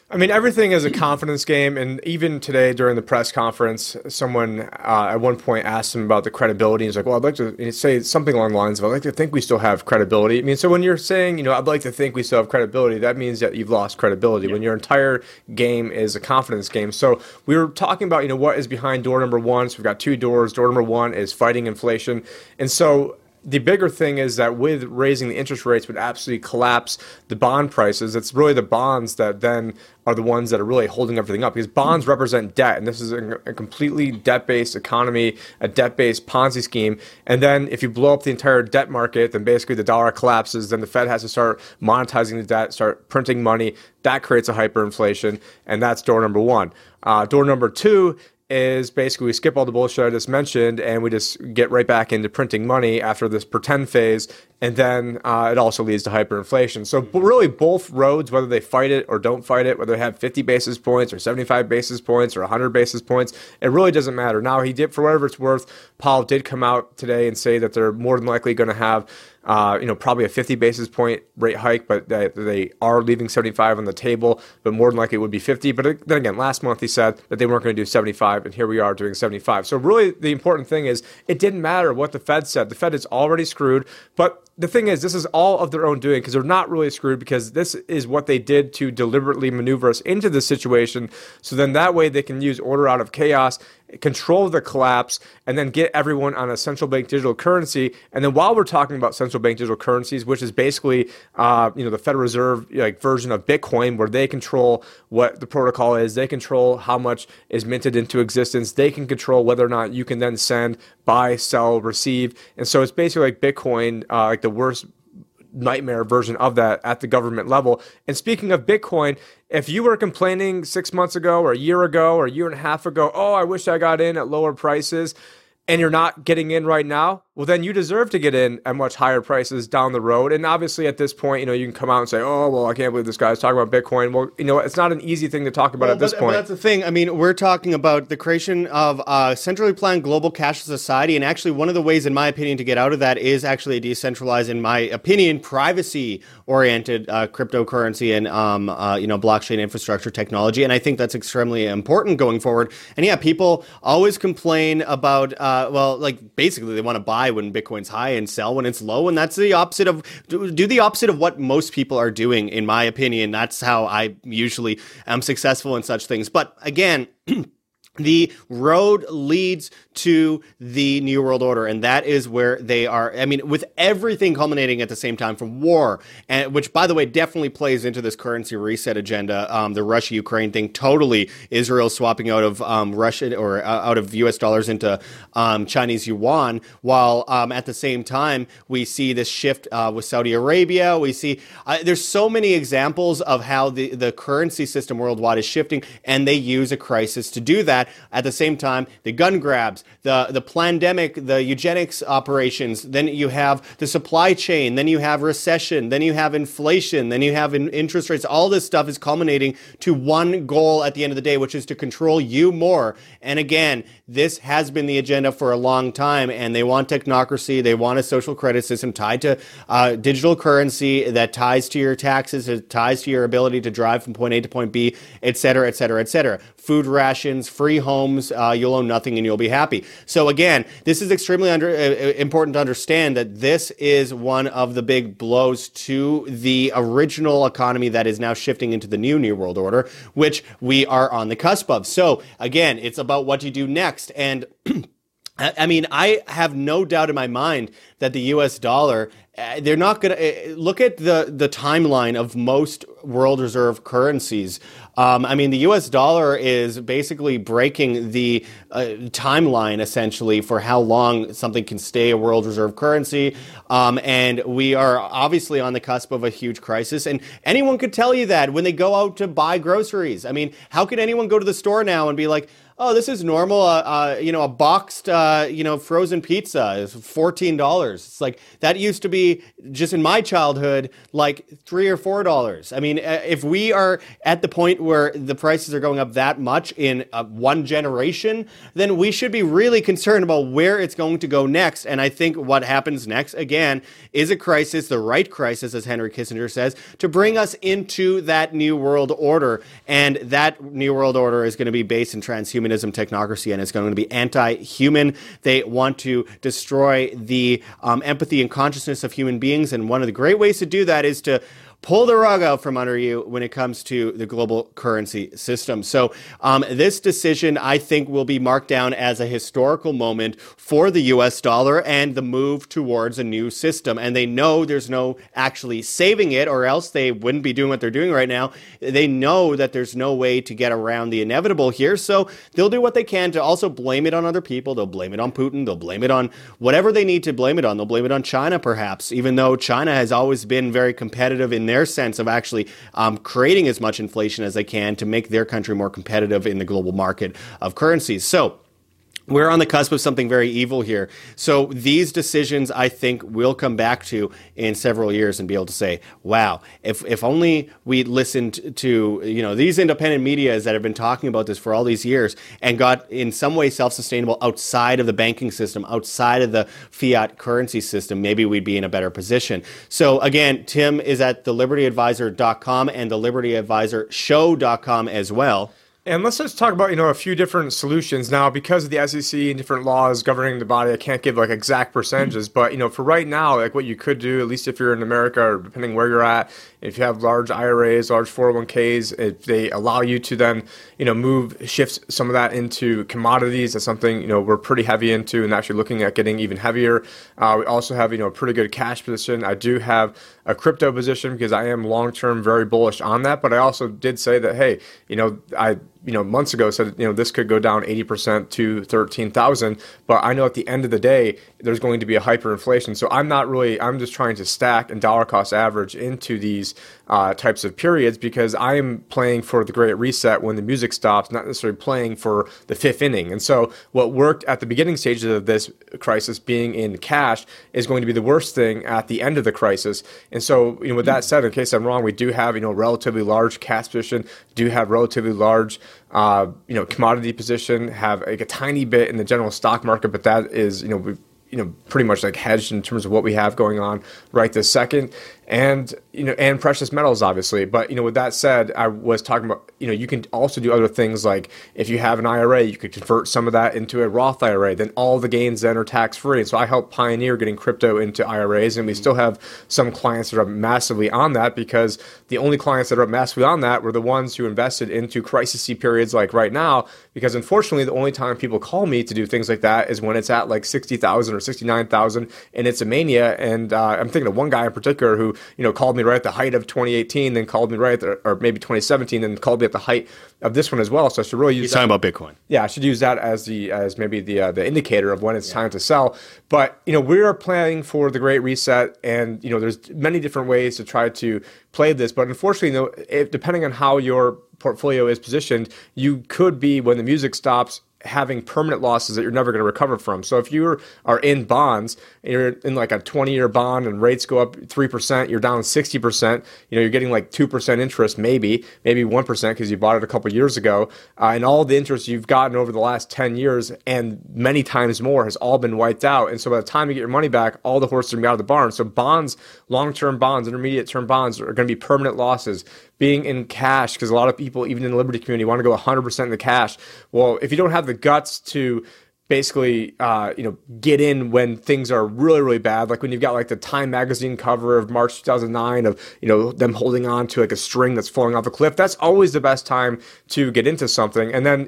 I mean, everything is a confidence game, and even today during the press conference, someone at one point asked him about the credibility. He's like, well, I'd like to say something along the lines of, I'd like to think we still have credibility. I mean, so when you're saying, you know, I'd like to think we still have credibility, that means that you've lost credibility. Yeah. When your entire game is a confidence game. So we were talking about, you know, what is behind door number one. So we've got two doors. Door number one is fighting inflation. And so the bigger thing is that with raising the interest rates would absolutely collapse the bond prices. It's really the bonds that then are the ones that are really holding everything up, because bonds represent debt, and this is a completely debt-based economy, a debt-based Ponzi scheme. And then if you blow up the entire debt market, then basically the dollar collapses, then the Fed has to start monetizing the debt, start printing money. That creates a hyperinflation, and that's door number one. Door number two is basically we skip all the bullshit I just mentioned and we just get right back into printing money after this pretend phase, and then it also leads to hyperinflation. So really both roads, whether they fight it or don't fight it, whether they have 50 basis points or 75 basis points or 100 basis points, it really doesn't matter. Now he did, for whatever it's worth, Powell did come out today and say that they're more than likely going to have probably a 50 basis point rate hike, but they are leaving 75 on the table, but more than likely it would be 50. But then again, last month he said that they weren't going to do 75, and here we are doing 75. So really the important thing is it didn't matter what the Fed said. The Fed is already screwed, but the thing is, this is all of their own doing, because they're not really screwed, because this is what they did to deliberately maneuver us into this situation. So then that way they can use order out of chaos, control the collapse, and then get everyone on a central bank digital currency. And then while we're talking about central bank digital currencies, which is basically the Federal Reserve like version of Bitcoin, where they control what the protocol is, they control how much is minted into existence, they can control whether or not you can then send, buy, sell, receive. And so it's basically like Bitcoin, like the worst nightmare version of that at the government level. And speaking of Bitcoin, if you were complaining 6 months ago or a year ago or a year and a half ago, oh, I wish I got in at lower prices, and you're not getting in right now, well, then you deserve to get in at much higher prices down the road. And obviously at this point, you know, you can come out and say, oh, well, I can't believe this guy's talking about Bitcoin. Well, you know, it's not an easy thing to talk about at this point. But that's the thing. I mean, we're talking about the creation of a centrally planned global cashless society. And actually, one of the ways, in my opinion, to get out of that is actually a decentralized, in my opinion, privacy-oriented cryptocurrency and, blockchain infrastructure technology. And I think that's extremely important going forward. And yeah, people always complain about, basically they want to buy when Bitcoin's high and sell when it's low, and that's the opposite of what most people are doing, in my opinion. That's how I usually am successful in such things. But again, the road leads to the New World Order, and that is where they are. I mean, with everything culminating at the same time from war, and which, by the way, definitely plays into this currency reset agenda, the Russia-Ukraine thing, totally Israel swapping out of Russia or out of U.S. dollars into Chinese yuan, while at the same time we see this shift with Saudi Arabia. We see there's so many examples of how the currency system worldwide is shifting, and they use a crisis to do that. At the same time, the gun grabs, the pandemic, the eugenics operations, then you have the supply chain, then you have recession, then you have inflation, then you have interest rates. All this stuff is culminating to one goal at the end of the day, which is to control you more. And again, this has been the agenda for a long time, and they want technocracy, they want a social credit system tied to digital currency that ties to your taxes, it ties to your ability to drive from point A to point B, et cetera, et cetera, et cetera. Food rations, free homes, you'll own nothing and you'll be happy. So again, this is extremely important to understand that this is one of the big blows to the original economy that is now shifting into the new world order, which we are on the cusp of. So again, it's about what you do next. And I mean, I have no doubt in my mind that the U.S. dollar, they're not going to look at the timeline of most world reserve currencies. The U.S. dollar is basically breaking the timeline, essentially, for how long something can stay a world reserve currency. And we are obviously on the cusp of a huge crisis. And anyone could tell you that when they go out to buy groceries. I mean, how could anyone go to the store now and be like, oh, this is normal. A boxed, frozen pizza is $14. It's like that used to be just in my childhood, like $3 or $4. I mean, if we are at the point where the prices are going up that much in one generation, then we should be really concerned about where it's going to go next. And I think what happens next, again, is a crisis, the right crisis, as Henry Kissinger says, to bring us into that new world order. And that new world order is going to be based in transhumanism, technocracy, and it's going to be anti-human. They want to destroy the empathy and consciousness of human beings. And one of the great ways to do that is to pull the rug out from under you when it comes to the global currency system. So this decision, I think, will be marked down as a historical moment for the US dollar and the move towards a new system. And they know there's no actually saving it, or else they wouldn't be doing what they're doing right now. They know that there's no way to get around the inevitable here. So they'll do what they can to also blame it on other people. They'll blame it on Putin. They'll blame it on whatever they need to blame it on. They'll blame it on China, perhaps, even though China has always been very competitive in their sense of actually creating as much inflation as they can to make their country more competitive in the global market of currencies. So we're on the cusp of something very evil here. So these decisions, I think, we'll come back to in several years and be able to say, wow, if only we listened to, these independent medias that have been talking about this for all these years and got in some way self-sustainable outside of the banking system, outside of the fiat currency system, maybe we'd be in a better position. So again, Tim is at thelibertyadvisor.com and thelibertyadvisorshow.com as well. And let's just talk about, a few different solutions now because of the SEC and different laws governing the body. I can't give exact percentages, but, for right now, what you could do, at least if you're in America or depending where you're at, if you have large IRAs, large 401ks, if they allow you to then, shift some of that into commodities. That's something, we're pretty heavy into and actually looking at getting even heavier. We also have, a pretty good cash position. I do have a crypto position because I am long-term very bullish on that. But I also did say that, hey, I months ago said, this could go down 80% to 13,000. But I know at the end of the day, there's going to be a hyperinflation. So I'm just trying to stack and dollar cost average into these types of periods because I am playing for the Great Reset when the music stops, not necessarily playing for the fifth inning. And so what worked at the beginning stages of this crisis being in cash is going to be the worst thing at the end of the crisis. And so, with that said, in case I'm wrong, we do have, relatively large cash position, do have relatively large commodity position, have a tiny bit in the general stock market, but that is, pretty much hedged in terms of what we have going on right this second. And, and precious metals, obviously. But, with that said, I was talking about, you can also do other things like if you have an IRA, you could convert some of that into a Roth IRA. Then all the gains then are tax-free. And so I helped pioneer getting crypto into IRAs. And we still have some clients that are massively on that because the only clients that are massively on that were the ones who invested into crisis-y periods like right now. Because, unfortunately, the only time people call me to do things like that is when it's at like 60,000 or 69,000 and it's a mania. And I'm thinking of one guy in particular who called me right at the height of 2018, then called me right at or maybe 2017, and called me at the height of this one as well. So I should really use. He's talking about Bitcoin. Yeah, I should use that as maybe the indicator of when it's time to sell. But we are planning for the Great Reset, and there's many different ways to try to play this. But unfortunately, if depending on how your portfolio is positioned, you could be when the music stops, having permanent losses that you're never going to recover from. So if you are in bonds, and you're in like a 20-year bond and rates go up 3%, you're down 60%, you're getting like 2% interest maybe 1% because you bought it a couple years ago, and all the interest you've gotten over the last 10 years and many times more has all been wiped out. And so by the time you get your money back, all the horses are going to be out of the barn. So bonds, long-term bonds, intermediate-term bonds are going to be permanent losses. Being in cash, because a lot of people, even in the Liberty community, want to go 100% in the cash. Well, if you don't have the guts to basically, get in when things are really, really bad, like when you've got like the Time magazine cover of March 2009 of, them holding on to like a string that's falling off a cliff, that's always the best time to get into something. And then,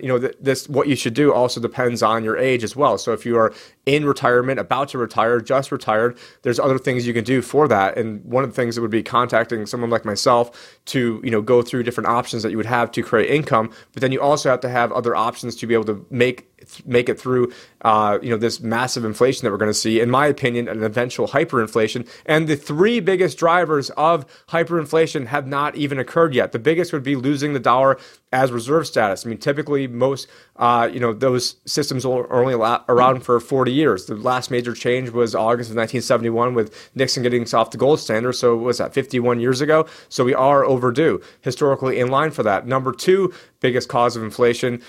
what you should do also depends on your age as well. So if you are in retirement, about to retire, just retired, there's other things you can do for that. And one of the things that would be contacting someone like myself to, go through different options that you would have to create income. But then you also have to have other options to be able to make make it through, this massive inflation that we're going to see, in my opinion, an eventual hyperinflation. And the three biggest drivers of hyperinflation have not even occurred yet. The biggest would be losing the dollar as reserve status. I mean, typically most, those systems are only around for 40 years. The last major change was August of 1971 with Nixon getting off the gold standard. So what was that, 51 years ago? So we are overdue, historically in line for that. Number two biggest cause of inflation,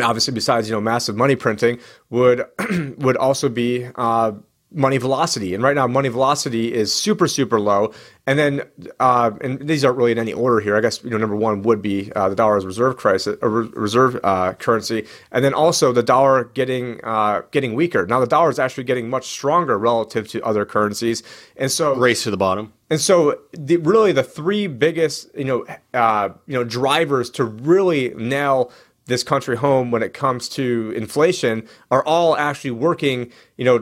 obviously besides, massive money printing, would also be money velocity. And right now money velocity is super, super low. And then, and these aren't really in any order here. I guess, number one would be the dollar as reserve crisis, reserve currency. And then also the dollar getting weaker. Now the dollar is actually getting much stronger relative to other currencies. And so race to the bottom. And so really the three biggest, drivers to really nail this country home when it comes to inflation are all actually working,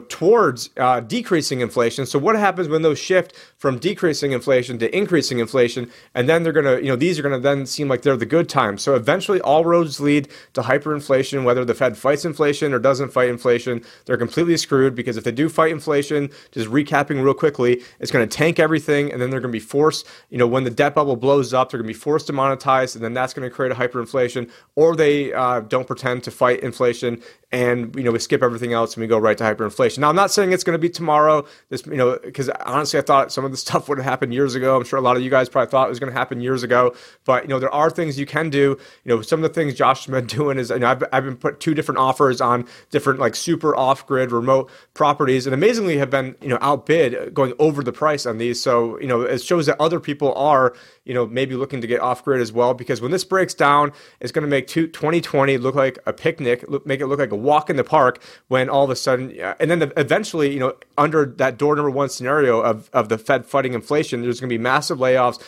towards decreasing inflation. So what happens when those shift from decreasing inflation to increasing inflation? And then they're going to, these are going to then seem like they're the good times. So eventually all roads lead to hyperinflation. Whether the Fed fights inflation or doesn't fight inflation, they're completely screwed, because if they do fight inflation, just recapping real quickly, it's going to tank everything. And then they're going to be forced, when the debt bubble blows up, they're going to be forced to monetize. And then that's going to create a hyperinflation. Or they don't pretend to fight inflation, and we skip everything else and we go right to hyperinflation. Now, I'm not saying it's going to be tomorrow. This, because honestly, I thought some of this stuff would have happened years ago. I'm sure a lot of you guys probably thought it was going to happen years ago. But there are things you can do. Some of the things Josh has been doing is, I've been put two different offers on different like super off-grid remote properties, and amazingly have been outbid, going over the price on these. So it shows that other people are maybe looking to get off-grid as well. Because when this breaks down, it's going to make 2020 look like a picnic, make it look like a walk in the park, when all of a sudden, and then eventually, under that door number one scenario of the Fed fighting inflation, there's going to be massive layoffs.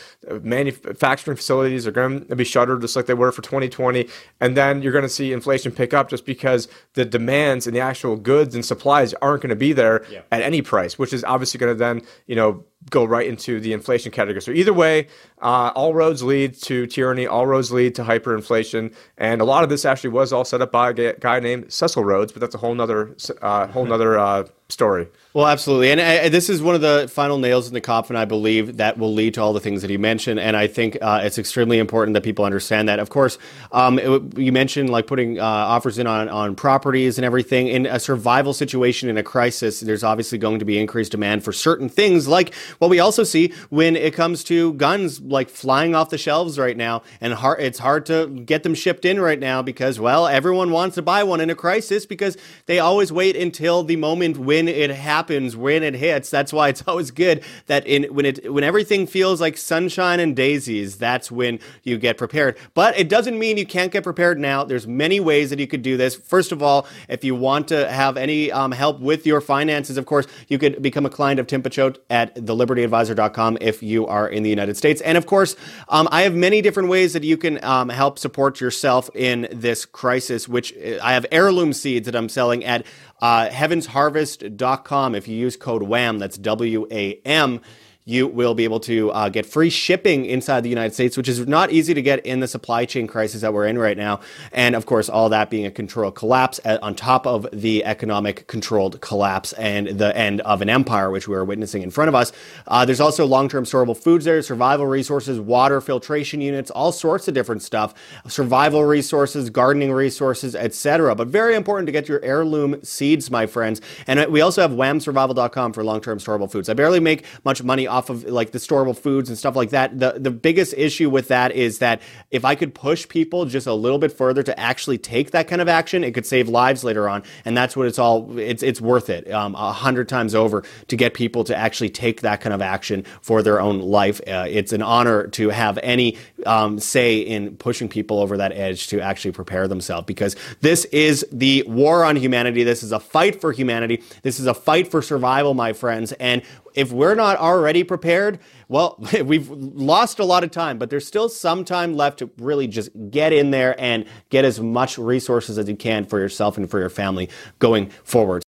Manufacturing facilities are going to be shuttered just like they were for 2020. And then you're going to see inflation pick up just because the demands and the actual goods and supplies aren't going to be there at any price, which is obviously going to then, go right into the inflation category. So either way, all roads lead to tyranny, all roads lead to hyperinflation. And a lot of this actually was all set up by a guy named Cecil Rhodes, but that's a whole nother story. Well, absolutely. And this is one of the final nails in the coffin, I believe, that will lead to all the things that you mentioned. And I think it's extremely important that people understand that. Of course, you mentioned like putting offers in on properties and everything. In a survival situation, in a crisis, there's obviously going to be increased demand for certain things, like what we also see when it comes to guns, like flying off the shelves right now. And it's hard to get them shipped in right now because, well, everyone wants to buy one in a crisis, because they always wait until the moment when it happens, when it hits. That's why it's always good that when everything feels like sunshine and daisies, that's when you get prepared. But it doesn't mean you can't get prepared now. There's many ways that you could do this. First of all, if you want to have any help with your finances, of course, you could become a client of Tim Pachote at thelibertyadvisor.com if you are in the United States. And of course, I have many different ways that you can help support yourself in this crisis, which I have heirloom seeds that I'm selling at heavensharvest.com. If you use code WHAM, that's WAM, you will be able to get free shipping inside the United States, which is not easy to get in the supply chain crisis that we're in right now. And of course, all that being a controlled collapse on top of the economic controlled collapse and the end of an empire, which we're witnessing in front of us. There's also long-term storable foods there, survival resources, water filtration units, all sorts of different stuff, survival resources, gardening resources, etc. But very important to get your heirloom seeds, my friends. And we also have whamsurvival.com for long-term storable foods. I barely make much money off of like the storable foods and stuff like that. The biggest issue with that is that if I could push people just a little bit further to actually take that kind of action, it could save lives later on. And that's what it's worth it 100 times over to get people to actually take that kind of action for their own life. It's an honor to have any say in pushing people over that edge to actually prepare themselves, because this is the war on humanity. This is a fight for humanity. This is a fight for survival, my friends. And if we're not already prepared, well, we've lost a lot of time, but there's still some time left to really just get in there and get as much resources as you can for yourself and for your family going forward.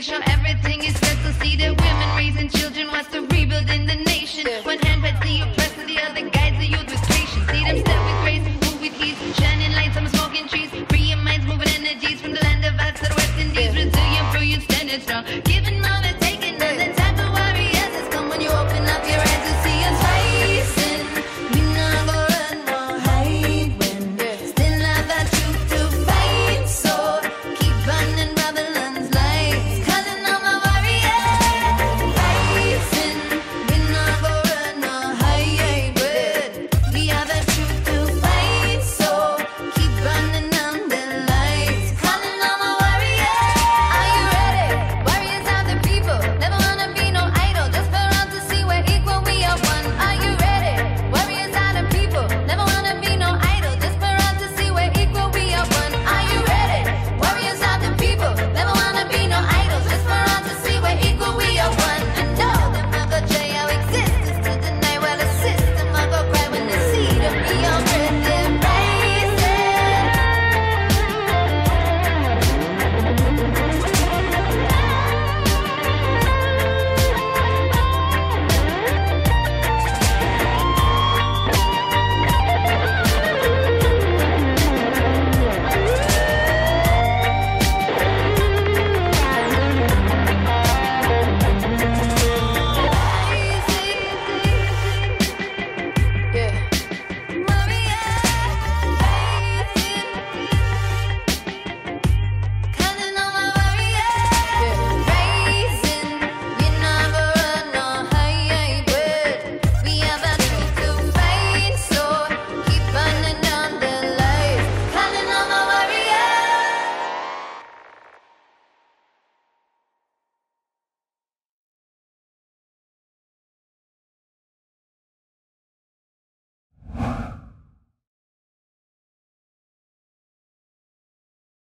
make sure everything is set to see that women raising children was to rebuilding the nation. One hand by the oppressor, the other guides the youth with patience. See them step with grace, move with ease, shining lights, I'm smoking trees, free your minds, moving energies from the land of us to the West Indies, resilient, brilliant, standing strong.